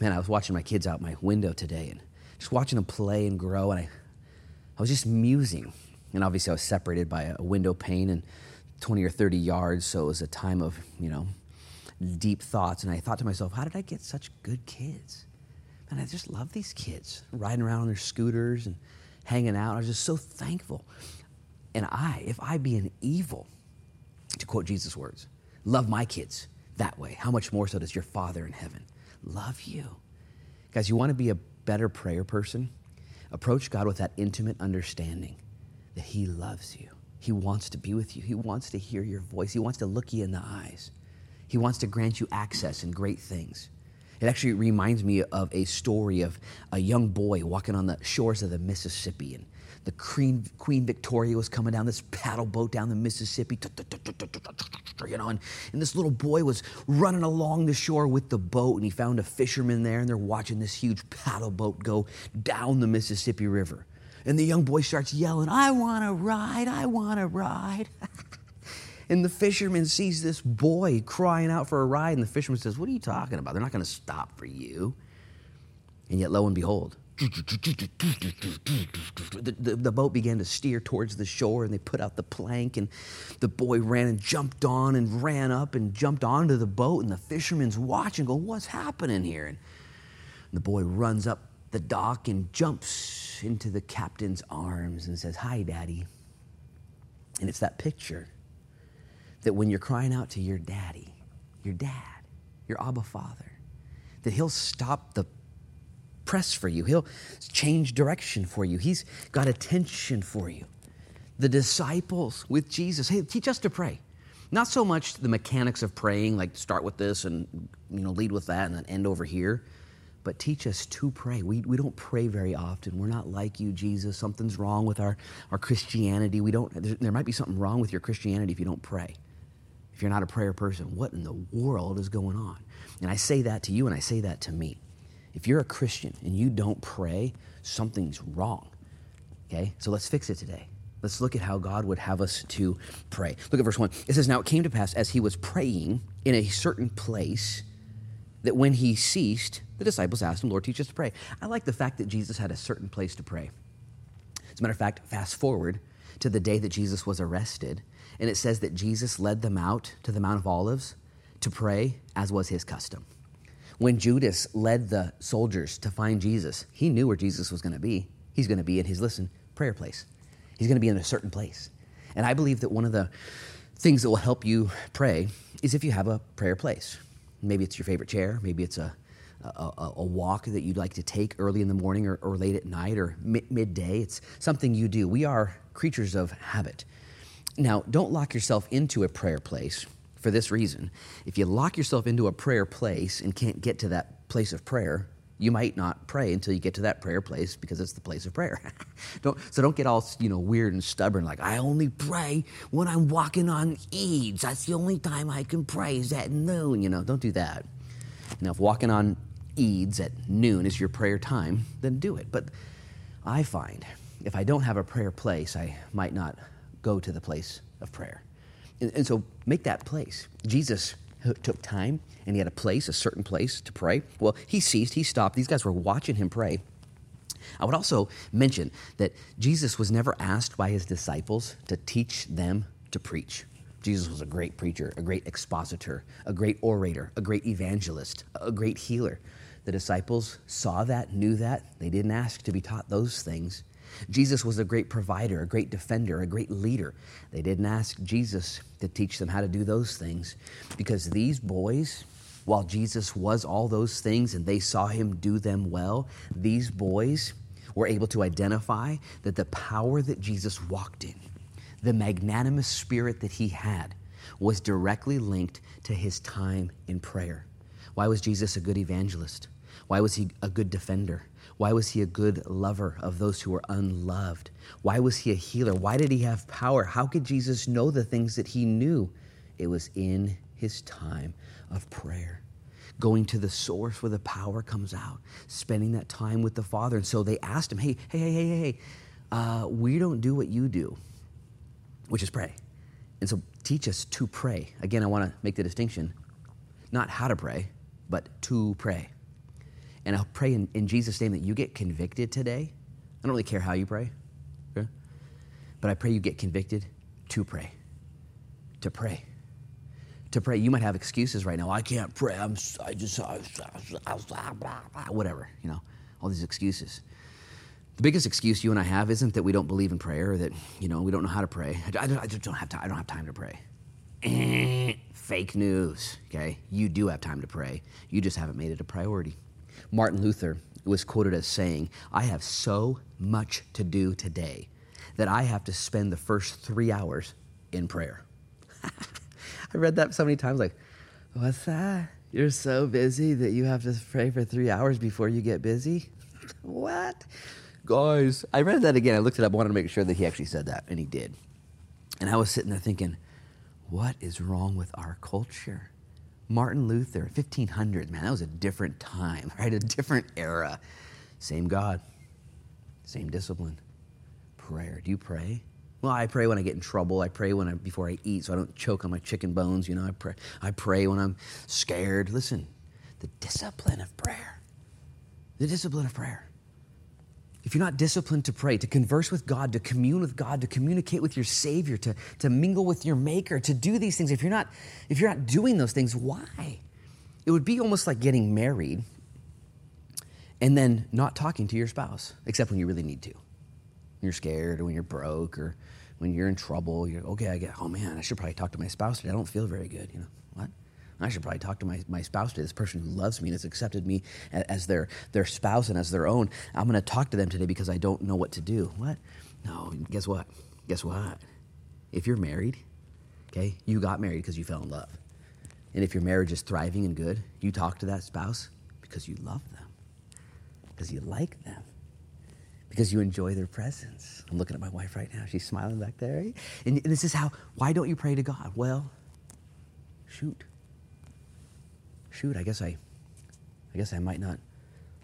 Man, I was watching my kids out my window today and just watching them play and grow. And I, I was just musing. And obviously I was separated by a window pane and twenty or thirty yards. So it was a time of, you know, deep thoughts, and I thought to myself, how did I get such good kids? Man, I just love these kids, riding around on their scooters and hanging out. I was just so thankful. And I, if I be an evil, to quote Jesus' words, love my kids that way, how much more so does your Father in heaven love you? Guys, you want to be a better prayer person? Approach God with that intimate understanding that he loves you. He wants to be with you. He wants to hear your voice. He wants to look you in the eyes. He wants to grant you access and great things. It actually reminds me of a story of a young boy walking on the shores of the Mississippi, and the Queen, Queen Victoria was coming down this paddle boat down the Mississippi, you know, and, and this little boy was running along the shore with the boat, and he found a fisherman there, and they're watching this huge paddle boat go down the Mississippi River. And the young boy starts yelling, "I want to ride, I want to ride." And the fisherman sees this boy crying out for a ride, and the fisherman says, "What are you talking about? They're not going to stop for you." And yet, lo and behold, The, the, the boat began to steer towards the shore, and they put out the plank, and the boy ran and jumped on and ran up and jumped onto the boat, and the fisherman's watching going, "What's happening here?" And the boy runs up the dock and jumps into the captain's arms and says, "Hi, Daddy." And it's that picture that when you're crying out to your daddy, your dad, your Abba Father, that he'll stop the press for you. He'll change direction for you. He's got attention for you. The disciples with Jesus, hey, teach us to pray. Not so much the mechanics of praying, like start with this and, you know, lead with that and then end over here, but teach us to pray. We we don't pray very often. We're not like you, Jesus. Something's wrong with our, our Christianity. We don't, there, there might be something wrong with your Christianity if you don't pray. If you're not a prayer person, what in the world is going on? And I say that to you, and I say that to me. If you're a Christian and you don't pray, something's wrong, okay? So let's fix it today. Let's look at how God would have us to pray. Look at verse one. It says, "Now it came to pass as he was praying in a certain place that when he ceased, the disciples asked him, 'Lord, teach us to pray.'" I like the fact that Jesus had a certain place to pray. As a matter of fact, fast forward to the day that Jesus was arrested, and it says that Jesus led them out to the Mount of Olives to pray, as was his custom. When Judas led the soldiers to find Jesus, he knew where Jesus was going to be. He's going to be in his, listen, prayer place. He's going to be in a certain place. And I believe that one of the things that will help you pray is if you have a prayer place. Maybe it's your favorite chair. Maybe it's a a, a walk that you'd like to take early in the morning or, or late at night or mid- midday. It's something you do. We are creatures of habit. Now, don't lock yourself into a prayer place. For this reason, if you lock yourself into a prayer place and can't get to that place of prayer, you might not pray until you get to that prayer place because it's the place of prayer. don't, so don't get all, you know, weird and stubborn like, "I only pray when I'm walking on Eads. That's the only time I can pray is at noon." You know, don't do that. Now, if walking on Eads at noon is your prayer time, then do it. But I find if I don't have a prayer place, I might not go to the place of prayer. And so make that place. Jesus took time, and he had a place, a certain place to pray. Well, he ceased, he stopped. These guys were watching him pray. I would also mention that Jesus was never asked by his disciples to teach them to preach. Jesus was a great preacher, a great expositor, a great orator, a great evangelist, a great healer. The disciples saw that, knew that. They didn't ask to be taught those things. Jesus was a great provider, a great defender, a great leader. They didn't ask Jesus to teach them how to do those things because these boys, while Jesus was all those things and they saw him do them well, these boys were able to identify that the power that Jesus walked in, the magnanimous spirit that he had, was directly linked to his time in prayer. Why was Jesus a good evangelist? Why was he a good defender? Why was he a good lover of those who were unloved? Why was he a healer? Why did he have power? How could Jesus know the things that he knew? It was in his time of prayer. Going to the source where the power comes out, spending that time with the Father. And so they asked him, hey, hey, hey, hey, hey, uh, we don't do what you do, which is pray. And so teach us to pray. Again, I want to make the distinction, not how to pray, but to pray. And I'll pray in, in Jesus' name that you get convicted today. I don't really care how you pray, okay? But I pray you get convicted to pray, to pray, to pray. You might have excuses right now. I can't pray. I'm. I just. I, I, I, whatever. You know, all these excuses. The biggest excuse you and I have isn't that we don't believe in prayer, or that, you know, we don't know how to pray. I, I just don't have time. I don't have time to pray. Fake news. Okay, you do have time to pray. You just haven't made it a priority. Martin Luther was quoted as saying, "I have so much to do today that I have to spend the first three hours in prayer." I read that so many times, like, what's that? You're so busy that you have to pray for three hours before you get busy? What? Guys, I read that again. I looked it up. I wanted to make sure that he actually said that, and he did. And I was sitting there thinking, what is wrong with our culture? Martin Luther, fifteen hundred, man, that was a different time, right? A different era. Same God, same discipline. Prayer. Do you pray? Well, I pray when I get in trouble. I pray when I, before I eat, so I don't choke on my chicken bones. You know, I pray. I pray when I'm scared. Listen, the discipline of prayer. The discipline of prayer. If you're not disciplined to pray, to converse with God, to commune with God, to communicate with your Savior, to, to mingle with your Maker, to do these things, if you're not, if you're not doing those things, why? It would be almost like getting married and then not talking to your spouse, except when you really need to. When you're scared or when you're broke or when you're in trouble, you're, okay, I get, oh man, I should probably talk to my spouse today. I don't feel very good, you know, what? I should probably talk to my, my spouse today, this person who loves me and has accepted me as their, their spouse and as their own. I'm going to talk to them today because I don't know what to do. What? No, guess what? Guess what? If you're married, okay, you got married because you fell in love. And if your marriage is thriving and good, you talk to that spouse because you love them, because you like them, because you enjoy their presence. I'm looking at my wife right now. She's smiling back there. Right? And this is how, why don't you pray to God? Well, shoot. Shoot, I guess I, I guess I might not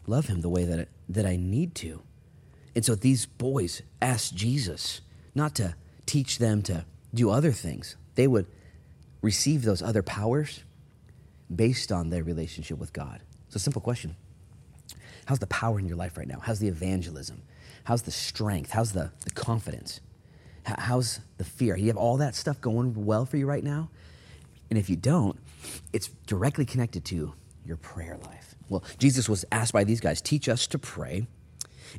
love him the way that I, that I need to, and so these boys asked Jesus not to teach them to do other things. They would receive those other powers based on their relationship with God. So, simple question: how's the power in your life right now? How's the evangelism? How's the strength? How's the, the confidence? How's the fear? You have all that stuff going well for you right now, and if you don't, it's directly connected to your prayer life. Well, Jesus was asked by these guys, teach us to pray.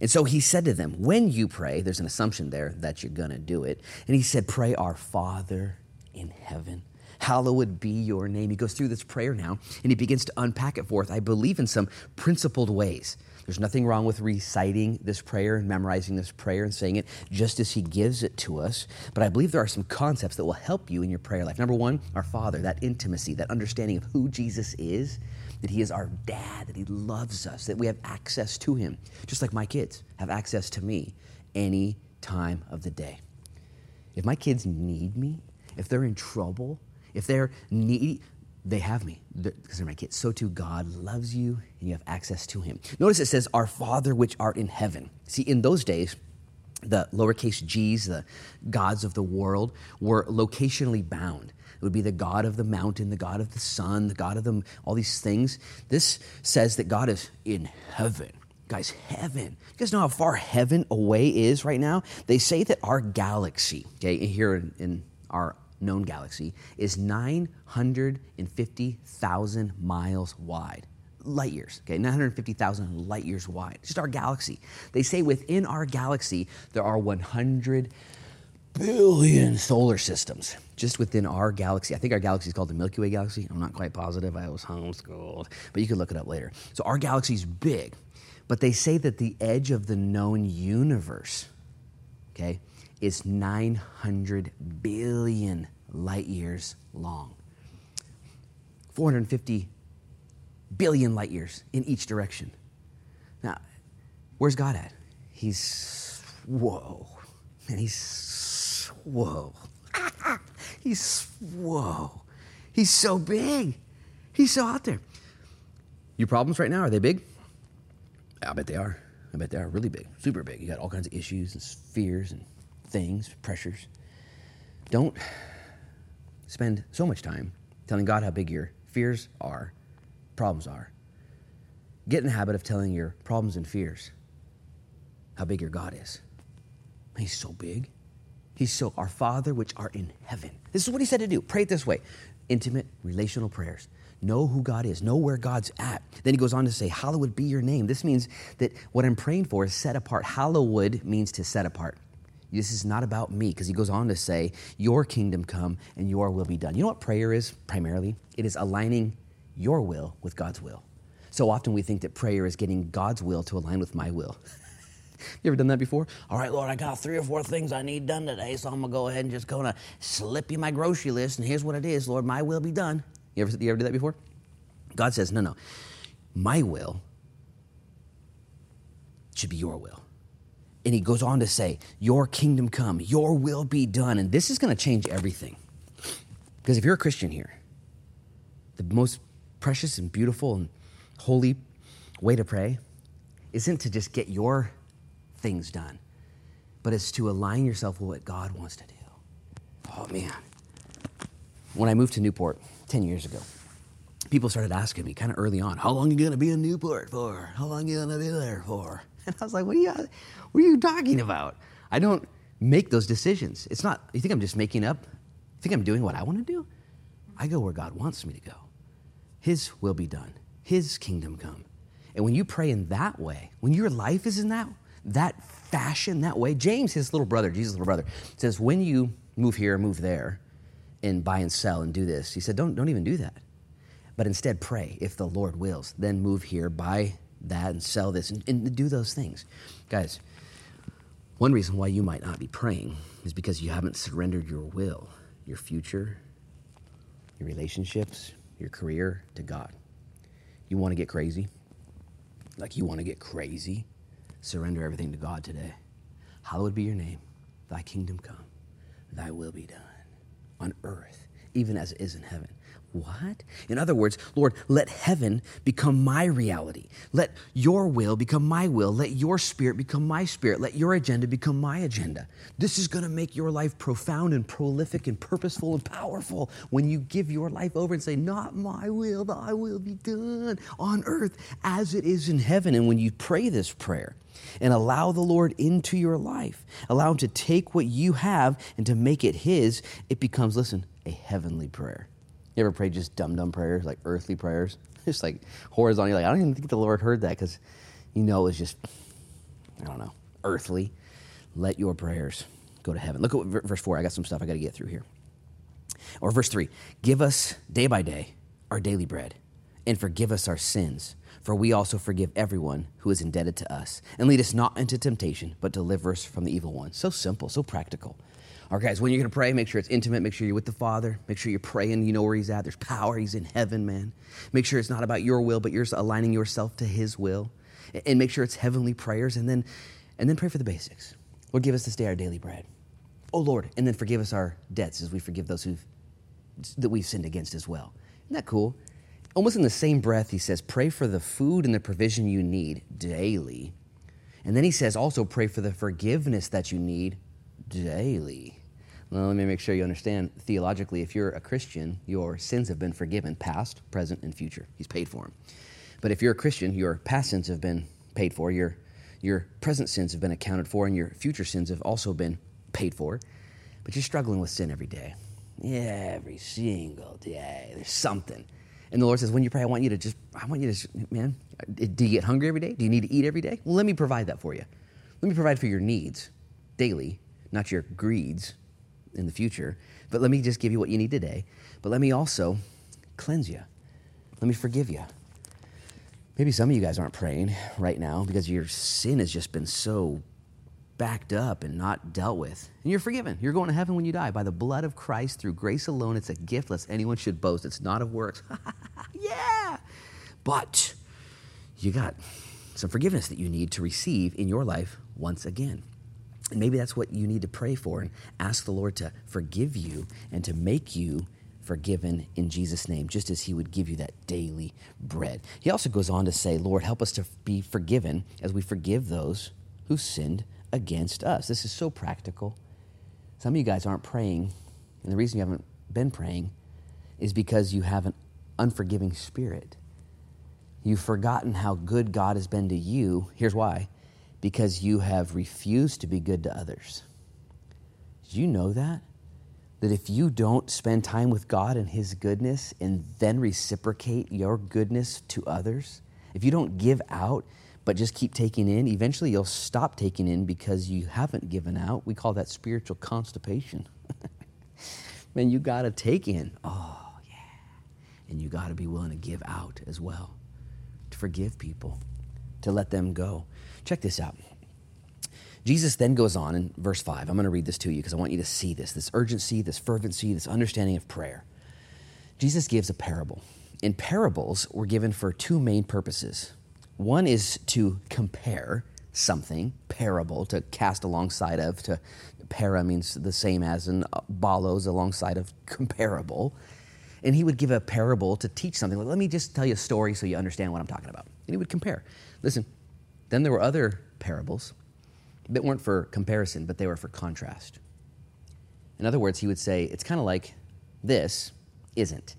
And so he said to them, when you pray, there's an assumption there that you're going to do it. And he said, pray our Father in heaven. Hallowed be your name. He goes through this prayer now, and he begins to unpack it for us, I believe, in some principled ways. There's nothing wrong with reciting this prayer and memorizing this prayer and saying it just as he gives it to us. But I believe there are some concepts that will help you in your prayer life. Number one, our Father, that intimacy, that understanding of who Jesus is, that he is our dad, that he loves us, that we have access to him, just like my kids have access to me any time of the day. If my kids need me, if they're in trouble, if they're needy, they have me, because they're my kids. So too God loves you, and you have access to him. Notice it says, our Father which art in heaven. See, in those days, the lowercase g's, the gods of the world, were locationally bound. It would be the god of the mountain, the god of the sun, the god of the, all these things. This says that God is in heaven. Guys, heaven. You guys know how far heaven away is right now? They say that our galaxy, okay, here in, in our known galaxy, is nine hundred fifty thousand miles wide. Light years, okay? nine hundred fifty thousand light years wide. Just our galaxy. They say within our galaxy, there are one hundred billion solar systems just within our galaxy. I think our galaxy is called the Milky Way galaxy. I'm not quite positive. I was homeschooled, but you can look it up later. So our galaxy is big, but they say that the edge of the known universe, okay, is nine hundred billion light years long. four hundred fifty billion light years in each direction. Now, where's God at? He's, whoa. Man, he's, whoa. He's, whoa. He's so big. He's so out there. Your problems right now, are they big? I bet they are. I bet they are really big, super big. You got all kinds of issues and fears and things, pressures. Don't spend so much time telling God how big your fears are, problems are. Get in the habit of telling your problems and fears how big your God is. He's so big. He's so, our Father which art in heaven. This is what he said to do. Pray it this way. Intimate, relational prayers. Know who God is. Know where God's at. Then he goes on to say, hallowed be your name. This means that what I'm praying for is set apart. Hallowed means to set apart. This is not about me, because he goes on to say, your kingdom come and your will be done. You know what prayer is primarily? It is aligning your will with God's will. So often we think that prayer is getting God's will to align with my will. You ever done that before? All right, Lord, I got three or four things I need done today, so I'm going to go ahead and just going to slip you my grocery list, and here's what it is, Lord, my will be done. You ever, you ever did that before? God says, no, no, my will should be your will. And he goes on to say, your kingdom come, your will be done. And this is going to change everything. Because if you're a Christian here, the most precious and beautiful and holy way to pray isn't to just get your things done, but it's to align yourself with what God wants to do. Oh, man. When I moved to Newport ten years ago, people started asking me kind of early on, how long are you going to be in Newport for? How long are you going to be there for? And I was like, what are you, what are you talking about? I don't make those decisions. It's not, you think I'm just making up? You think I'm doing what I want to do? I go where God wants me to go. His will be done. His kingdom come. And when you pray in that way, when your life is in that, that fashion, that way, James, his little brother, Jesus' little brother, says, when you move here, move there, and buy and sell and do this, he said, don't, don't even do that. But instead pray, if the Lord wills, then move here, buy that and sell this, and, and do those things. Guys, one reason why you might not be praying is because you haven't surrendered your will, your future, your relationships, your career to God. You want to get crazy? Like you want to get crazy? Surrender everything to God today. Hallowed be your name. Thy kingdom come. Thy will be done on earth, even as it is in heaven. What? In other words, Lord, let heaven become my reality. Let your will become my will. Let your spirit become my spirit. Let your agenda become my agenda. This is going to make your life profound and prolific and purposeful and powerful when you give your life over and say, not my will, thy will be done on earth as it is in heaven. And when you pray this prayer and allow the Lord into your life, allow him to take what you have and to make it his, it becomes, listen, a heavenly prayer. You ever pray just dumb-dumb prayers, like earthly prayers? Just like horizontal. You're like, I don't even think the Lord heard that because you know it was just, I don't know, earthly. Let your prayers go to heaven. Look at what, verse four. I got some stuff I got to get through here. Or verse three. Give us day by day our daily bread and forgive us our sins, for we also forgive everyone who is indebted to us. And lead us not into temptation, but deliver us from the evil one. So simple, so practical. All right, guys, when you're going to pray, make sure it's intimate. Make sure you're with the Father. Make sure you're praying. You know where he's at. There's power. He's in heaven, man. Make sure it's not about your will, but you're aligning yourself to his will. And make sure it's heavenly prayers. And then and then pray for the basics. Lord, give us this day our daily bread. Oh, Lord, and then forgive us our debts as we forgive those who've that we've sinned against as well. Isn't that cool? Almost in the same breath, he says, pray for the food and the provision you need daily. And then he says also pray for the forgiveness that you need daily. Well, let me make sure you understand theologically, if you're a Christian, your sins have been forgiven, past, present, and future. He's paid for them. But if you're a Christian, your past sins have been paid for, your, your present sins have been accounted for, and your future sins have also been paid for. But you're struggling with sin every day. Yeah, every single day. There's something. And the Lord says, when you pray, I want you to just, I want you to, just, man, do you get hungry every day? Do you need to eat every day? Well, let me provide that for you. Let me provide for your needs daily, not your greeds in the future, but let me just give you what you need today. But let me also cleanse you. Let me forgive you. Maybe some of you guys aren't praying right now because your sin has just been so backed up and not dealt with. And you're forgiven. You're going to heaven when you die by the blood of Christ through grace alone. It's a gift lest anyone should boast. It's not of works. Yeah. But you got some forgiveness that you need to receive in your life once again. And maybe that's what you need to pray for and ask the Lord to forgive you and to make you forgiven in Jesus' name, just as he would give you that daily bread. He also goes on to say, Lord, help us to be forgiven as we forgive those who sinned against us. This is so practical. Some of you guys aren't praying, and the reason you haven't been praying is because you have an unforgiving spirit. You've forgotten how good God has been to you. Here's why. Because you have refused to be good to others. Did you know that? That if you don't spend time with God and his goodness and then reciprocate your goodness to others, if you don't give out but just keep taking in, eventually you'll stop taking in because you haven't given out. We call that spiritual constipation. Man, you gotta take in. Oh, yeah. And you gotta be willing to give out as well, to forgive people, to let them go. Check this out. Jesus then goes on in verse five. I'm going to read this to you because I want you to see this, this urgency, this fervency, this understanding of prayer. Jesus gives a parable. and parables were given for two main purposes. One is to compare something, parable, to cast alongside of, to para means the same as, and balos alongside of, comparable. And he would give a parable to teach something. Like, let me just tell you a story so you understand what I'm talking about. And he would compare. Listen, then there were other parables that weren't for comparison, but they were for contrast. In other words, he would say, it's kind of like this isn't.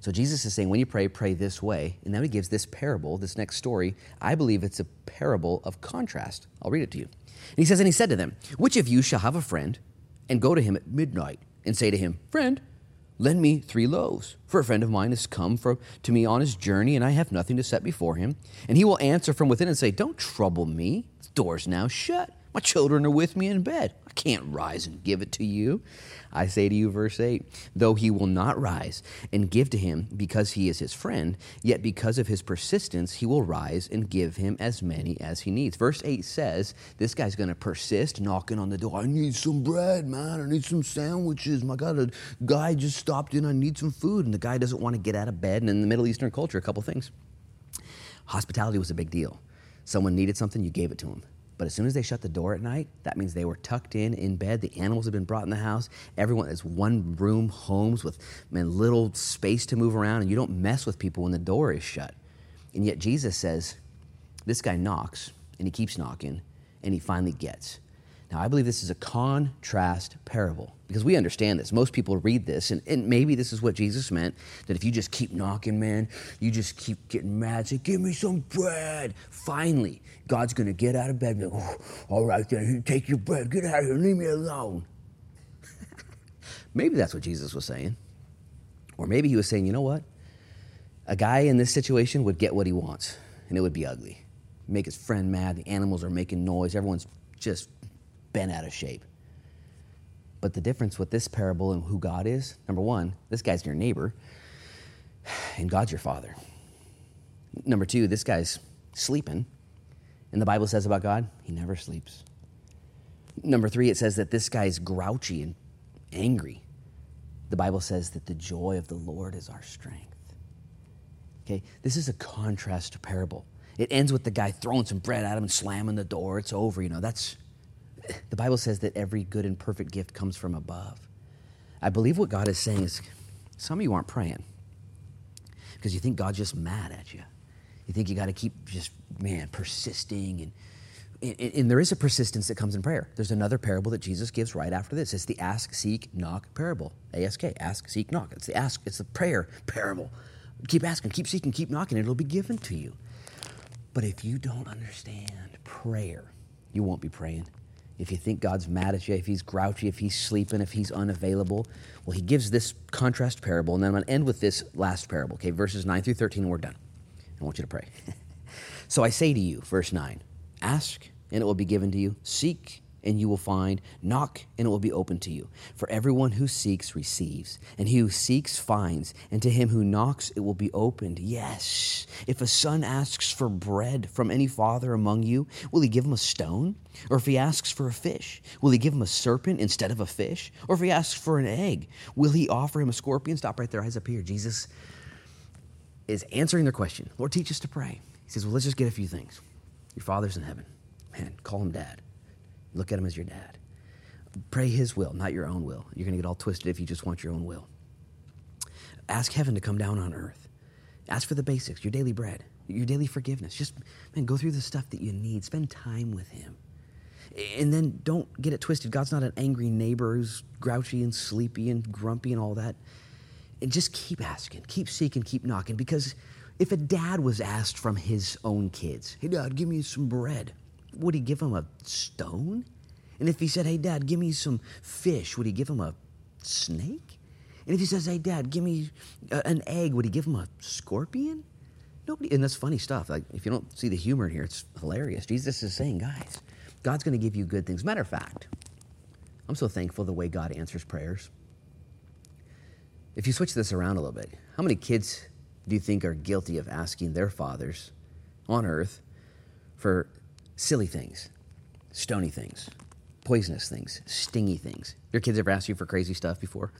So Jesus is saying, when you pray, pray this way. And now he gives this parable, this next story. I believe it's a parable of contrast. I'll read it to you. And he says, and he said to them, which of you shall have a friend and go to him at midnight and say to him, friend, lend me three loaves, for a friend of mine has come for, to me on his journey, and I have nothing to set before him. And he will answer from within and say, don't trouble me. The door's now shut. My children are with me in bed. I can't rise and give it to you. I say to you, verse eight, though he will not rise and give to him because he is his friend, yet because of his persistence, he will rise and give him as many as he needs. Verse eight says, this guy's going to persist, knocking on the door. I need some bread, man. I need some sandwiches. My God, a guy just stopped in. I need some food. And the guy doesn't want to get out of bed. And in the Middle Eastern culture, a couple things. Hospitality was a big deal. Someone needed something, you gave it to him. But as soon as they shut the door at night, that means they were tucked in, in bed. The animals have been brought in the house. Everyone is one room homes with man, little space to move around. And you don't mess with people when the door is shut. And yet Jesus says, this guy knocks and he keeps knocking and he finally gets. Now, I believe this is a contrast parable because we understand this. Most people read this, and, and maybe this is what Jesus meant, that if you just keep knocking, man, you just keep getting mad, say, give me some bread. Finally, God's going to get out of bed and be like, oh, all right, then, take your bread. Get out of here. Leave me alone. Maybe that's what Jesus was saying. Or maybe he was saying, you know what? A guy in this situation would get what he wants, and it would be ugly. Make his friend mad. The animals are making noise. Everyone's just bent out of shape. But the difference with this parable and who God is, number one, this guy's your neighbor, and God's your father. Number two, this guy's sleeping, and the Bible says about God, he never sleeps. Number three, it says that this guy's grouchy and angry. The Bible says that the joy of the Lord is our strength. Okay, this is a contrast parable. It ends with the guy throwing some bread at him and slamming the door. It's over, you know, that's the Bible says that every good and perfect gift comes from above. I believe what God is saying is some of you aren't praying because you think God's just mad at you. You think you got to keep just, man, persisting. And, and, and there is a persistence that comes in prayer. There's another parable that Jesus gives right after this. It's the ask, seek, knock parable. A S K, ask, seek, knock. It's the ask, it's the prayer parable. Keep asking, keep seeking, keep knocking. It'll be given to you. But if you don't understand prayer, you won't be praying. If you think God's mad at you, if he's grouchy, if he's sleeping, if he's unavailable, well, he gives this contrast parable. And then I'm going to end with this last parable, okay? Verses nine through thirteen, and we're done. I want you to pray. So I say to you, verse nine, ask and it will be given to you. Seek and you will find. Knock and it will be opened to you. For everyone who seeks receives, and he who seeks finds, and to him who knocks it will be opened. Yes, if a son asks for bread from any father among you, will he give him a stone? Or if he asks for a fish, will he give him a serpent instead of a fish? Or if he asks for an egg, will he offer him a scorpion? Stop right there, eyes up here. Jesus is answering their question. Lord, teach us to pray. He says, well, let's just get a few things. Your Father's in heaven. Man, call him Dad. Look at him as your dad. Pray his will, not your own will. You're going to get all twisted if you just want your own will. Ask heaven to come down on earth. Ask for the basics, your daily bread, your daily forgiveness. Just, man, go through the stuff that you need. Spend time with him. And then don't get it twisted. God's not an angry neighbor who's grouchy and sleepy and grumpy and all that. And just keep asking, keep seeking, keep knocking. Because if a dad was asked from his own kids, hey, Dad, give me some bread, would he give him a stone? And if he said, hey, Dad, give me some fish, would he give him a snake? And if he says, hey, Dad, give me an egg, would he give him a scorpion? Nobody, and that's funny stuff. Like, if you don't see the humor in here, it's hilarious. Jesus is saying, guys, God's going to give you good things. Matter of fact, I'm so thankful the way God answers prayers. If you switch this around a little bit, how many kids do you think are guilty of asking their fathers on earth for silly things, stony things, poisonous things, stingy things? Your kids ever asked you for crazy stuff before?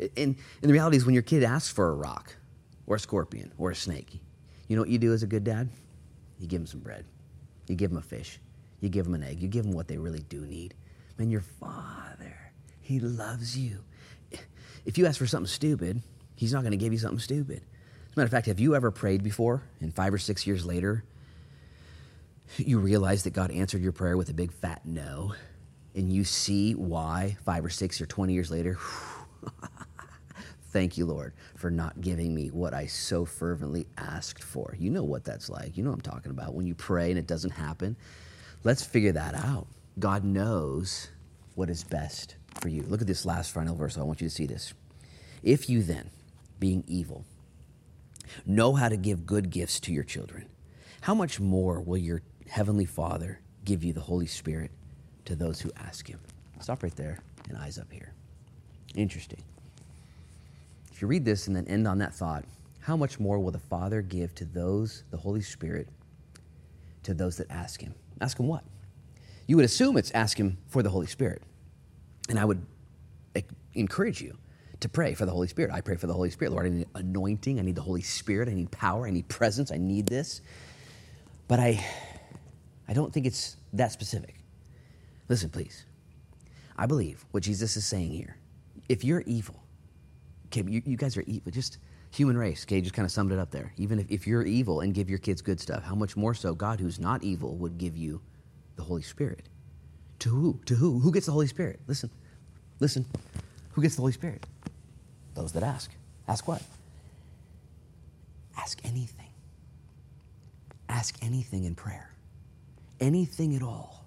and, and the reality is when your kid asks for a rock or a scorpion or a snake. You know what you do as a good dad? You give them some bread. You give them a fish. You give them an egg. You give them what they really do need. Man, your Father, He loves you. If you ask for something stupid, He's not going to give you something stupid. As a matter of fact, have you ever prayed before and five or six years later, you realize that God answered your prayer with a big fat no, and you see why five or six or twenty years later? Thank you, Lord, for not giving me what I so fervently asked for. You know what that's like. You know what I'm talking about. When you pray and it doesn't happen, let's figure that out. God knows what is best for you. Look at this last final verse. I want you to see this. If you then, being evil, know how to give good gifts to your children, how much more will your Heavenly Father give you the Holy Spirit to those who ask Him? Stop right there and eyes up here. Interesting. If you read this and then end on that thought, how much more will the Father give to those, the Holy Spirit, to those that ask Him? Ask Him what? You would assume it's ask Him for the Holy Spirit. And I would encourage you to pray for the Holy Spirit. I pray for the Holy Spirit. Lord, I need anointing. I need the Holy Spirit. I need power. I need presence. I need this. But I, I don't think it's that specific. Listen, please. I believe what Jesus is saying here. If you're evil, okay, you, you guys are evil, just human race, okay, just kind of summed it up there. Even if, if you're evil and give your kids good stuff, how much more so God, who's not evil, would give you the Holy Spirit? To who? To who? Who gets the Holy Spirit? Listen, listen. Who gets the Holy Spirit? Those that ask. Ask what? Ask anything. Ask anything in prayer, anything at all.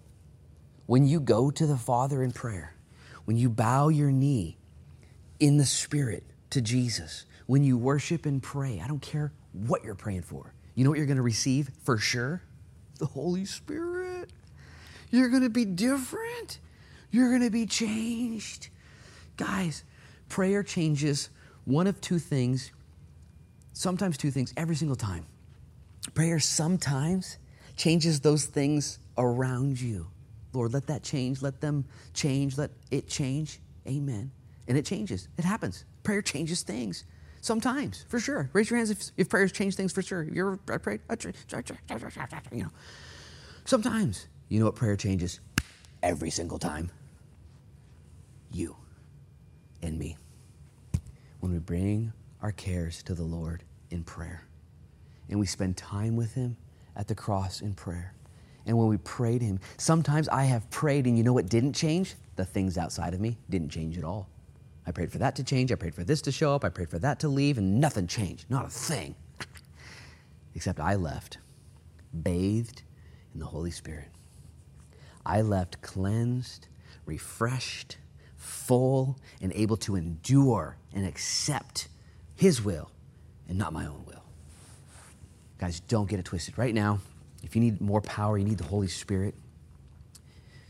When you go to the Father in prayer, when you bow your knee in the Spirit to Jesus, when you worship and pray, I don't care what you're praying for. You know what you're going to receive for sure? The Holy Spirit. You're going to be different. You're going to be changed. Guys, prayer changes one of two things, sometimes two things, every single time. Prayer sometimes changes those things around you. Lord, let that change. Let them change. Let it change. Amen. And it changes. It happens. Prayer changes things. Sometimes, for sure. Raise your hands if, if prayers change things for sure. Have you ever prayed? You know. Sometimes. You know what prayer changes every single time? You and me. When we bring our cares to the Lord in prayer. And we spend time with Him at the cross in prayer. And when we pray to Him, sometimes I have prayed, and you know what didn't change? The things outside of me didn't change at all. I prayed for that to change. I prayed for this to show up. I prayed for that to leave, and nothing changed. Not a thing. Except I left bathed in the Holy Spirit. I left cleansed, refreshed, full, and able to endure and accept His will and not my own will. Guys, don't get it twisted. Right now, if you need more power, you need the Holy Spirit.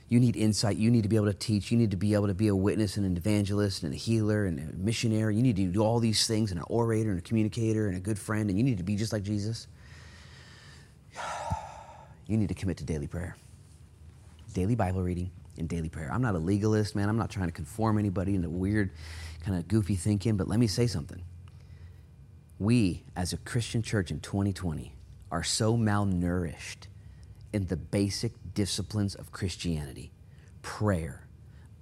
You need insight. You need to be able to teach. You need to be able to be a witness and an evangelist and a healer and a missionary. You need to do all these things and an orator and a communicator and a good friend. And you need to be just like Jesus. You need to commit to daily prayer, daily Bible reading, and daily prayer. I'm not a legalist, man. I'm not trying to conform anybody into weird, kind of goofy thinking. But let me say something. We, as a Christian church in twenty twenty, are so malnourished in the basic disciplines of Christianity. Prayer,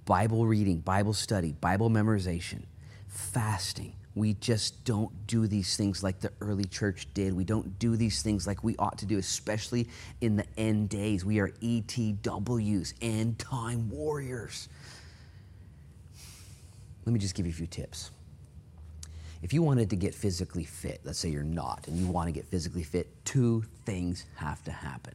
Bible reading, Bible study, Bible memorization, fasting. We just don't do these things like the early church did. We don't do these things like we ought to do, especially in the end days. We are E T Ws, end time warriors. Let me just give you a few tips. If you wanted to get physically fit, let's say you're not, and you want to get physically fit, two things have to happen.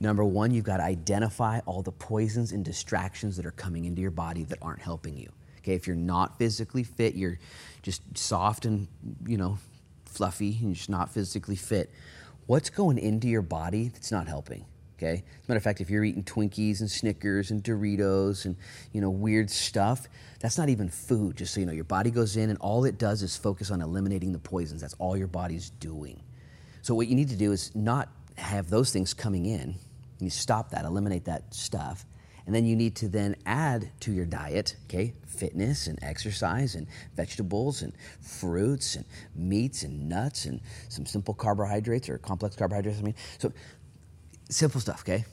Number one, you've got to identify all the poisons and distractions that are coming into your body that aren't helping you. Okay, if you're not physically fit, you're just soft and, you know, fluffy, and you're just not physically fit. What's going into your body that's not helping? Okay, as a matter of fact, if you're eating Twinkies and Snickers and Doritos and, you know, weird stuff, that's not even food, just so you know. Your body goes in and all it does is focus on eliminating the poisons. That's all your body's doing. So what you need to do is not have those things coming in. You stop that, eliminate that stuff, And then you need to then add to your diet, okay, fitness and exercise and vegetables and fruits and meats and nuts and some simple carbohydrates or complex carbohydrates, I mean. So simple stuff, okay?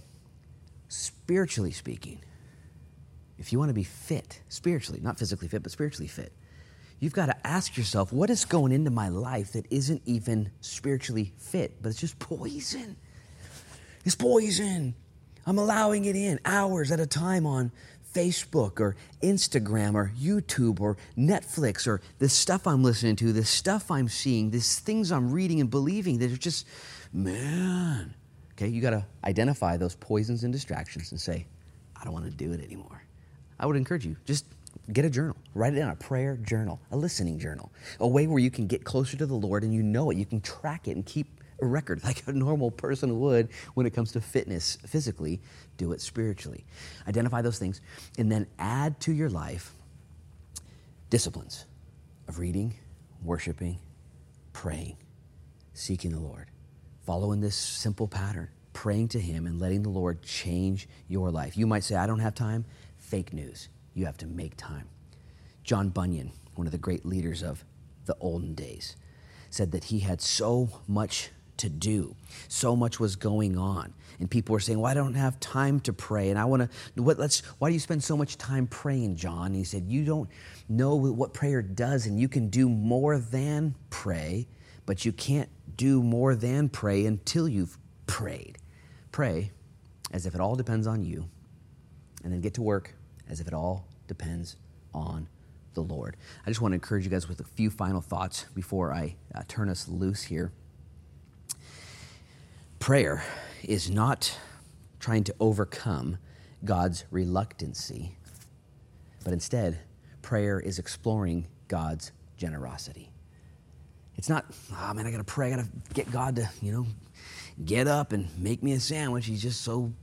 Spiritually speaking, if you want to be fit spiritually, not physically fit, but spiritually fit, you've got to ask yourself, what is going into my life that isn't even spiritually fit, but it's just poison? It's poison. I'm allowing it in hours at a time on Facebook or Instagram or YouTube or Netflix or this stuff I'm listening to, this stuff I'm seeing, these things I'm reading and believing that are just, man. Okay, you got to identify those poisons and distractions and say, I don't want to do it anymore. I would encourage you, just get a journal. Write it down, a prayer journal, a listening journal, a way where you can get closer to the Lord and you know it. You can track it and keep a record like a normal person would when it comes to fitness physically. Do it spiritually. Identify those things and then add to your life disciplines of reading, worshiping, praying, seeking the Lord, following this simple pattern, praying to Him and letting the Lord change your life. You might say, I don't have time. Fake news. You have to make time. John Bunyan, one of the great leaders of the olden days, said that he had so much to do. So much was going on. And people were saying, well, I don't have time to pray. And I want to, what, let's, why do you spend so much time praying, John? And he said, you don't know what prayer does, and you can do more than pray, but you can't do more than pray until you've prayed. Pray as if it all depends on you, and then get to work as if it all depends on the Lord. I just want to encourage you guys with a few final thoughts before I uh, turn us loose here. Prayer is not trying to overcome God's reluctancy, but instead, prayer is exploring God's generosity. It's not, oh man, I gotta pray, I gotta get God to, you know, get up and make me a sandwich. He's just so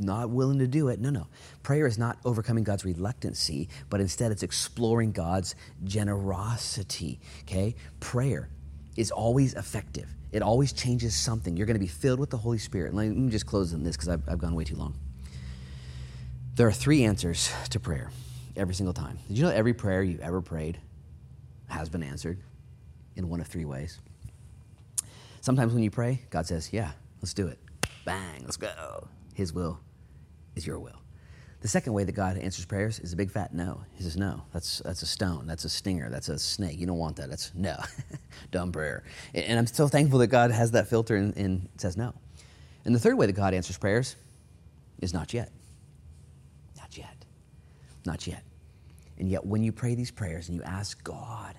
not willing to do it. No, no. Prayer is not overcoming God's reluctancy, but instead it's exploring God's generosity, okay? Prayer is always effective. It always changes something. You're going to be filled with the Holy Spirit. Let me just close on this because I've, I've gone way too long. There are three answers to prayer every single time. Did you know every prayer you've ever prayed has been answered in one of three ways? Sometimes when you pray, God says, yeah, let's do it. Bang, let's go. His will is your will. The second way that God answers prayers is a big fat no. He says, no, that's that's a stone, that's a stinger, that's a snake. You don't want that. That's no. Dumb prayer. And I'm so thankful that God has that filter and, and says no. And the third way that God answers prayers is not yet. Not yet. Not yet. And yet when you pray these prayers and you ask God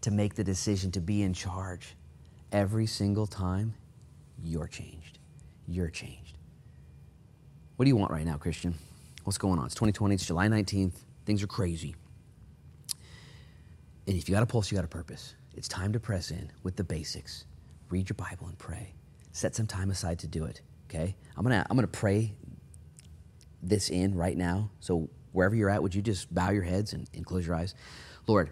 to make the decision to be in charge, every single time, you're changed. You're changed. What do you want right now, Christian? What's going on? It's twenty twenty, it's July nineteenth. Things are crazy. And if you got a pulse, you got a purpose. It's time to press in with the basics. Read your Bible and pray. Set some time aside to do it, okay? I'm gonna I'm gonna pray this in right now. So wherever you're at, would you just bow your heads and, and close your eyes? Lord,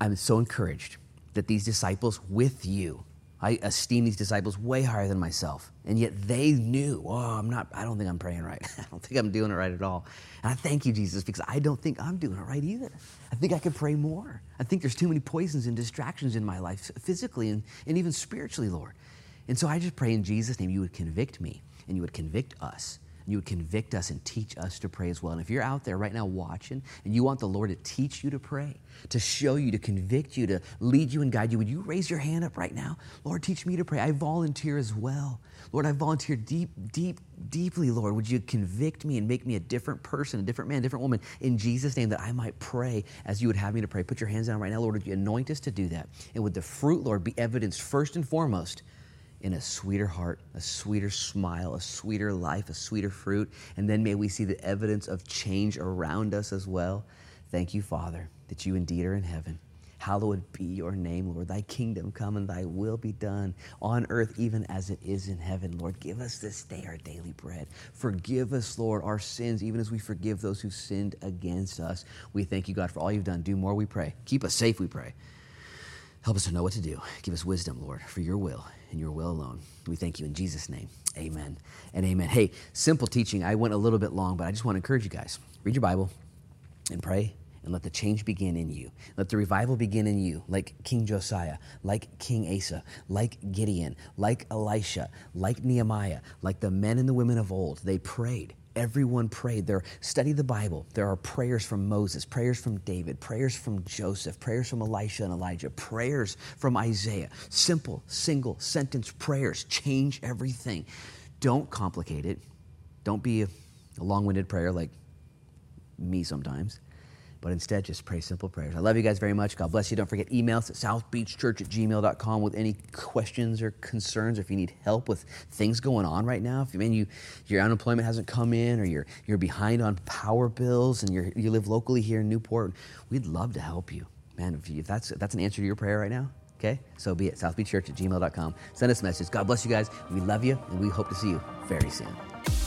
I'm so encouraged that these disciples with you, I esteem these disciples way higher than myself. And yet they knew, oh, I'm not, I don't think I'm praying right. I don't think I'm doing it right at all. And I thank you, Jesus, because I don't think I'm doing it right either. I think I could pray more. I think there's too many poisons and distractions in my life, physically and, and even spiritually, Lord. And so I just pray in Jesus' name, you would convict me and you would convict us. And you would convict us and teach us to pray as well. And if you're out there right now watching and you want the Lord to teach you to pray, to show you, to convict you, to lead you and guide you, would you raise your hand up right now? Lord, teach me to pray. I volunteer as well. Lord, I volunteer deep, deep, deeply, Lord. Would you convict me and make me a different person, a different man, a different woman in Jesus' name that I might pray as you would have me to pray. Put your hands down right now, Lord. Would you anoint us to do that? And would the fruit, Lord, be evidenced first and foremost in a sweeter heart, a sweeter smile, a sweeter life, a sweeter fruit. And then may we see the evidence of change around us as well. Thank you, Father, that you indeed are in heaven. Hallowed be your name, Lord. Thy kingdom come and thy will be done on earth even as it is in heaven. Lord, give us this day our daily bread. Forgive us, Lord, our sins, even as we forgive those who sinned against us. We thank you, God, for all you've done. Do more, we pray. Keep us safe, we pray. Help us to know what to do. Give us wisdom, Lord, for your will and your will alone. We thank you in Jesus' name. Amen and amen. Hey, simple teaching. I went a little bit long, but I just want to encourage you guys. Read your Bible and pray and let the change begin in you. Let the revival begin in you, like King Josiah, like King Asa, like Gideon, like Elisha, like Nehemiah, like the men and the women of old. They prayed. Everyone prayed. There, study the Bible. There are prayers from Moses, prayers from David, prayers from Joseph, prayers from Elisha and Elijah, prayers from Isaiah. Simple, single sentence prayers change everything. Don't complicate it. Don't be a long-winded prayer like me sometimes. But instead, just pray simple prayers. I love you guys very much. God bless you. Don't forget, email us at southbeachchurch at gmail dot com with any questions or concerns, or if you need help with things going on right now. If you mean you, your unemployment hasn't come in, or you're you're behind on power bills, and you you live locally here in Newport, we'd love to help you, man. If, you, if that's if that's an answer to your prayer right now, okay, so be it. southbeachchurch at gmail dot com. Send us a message. God bless you guys. We love you, and we hope to see you very soon.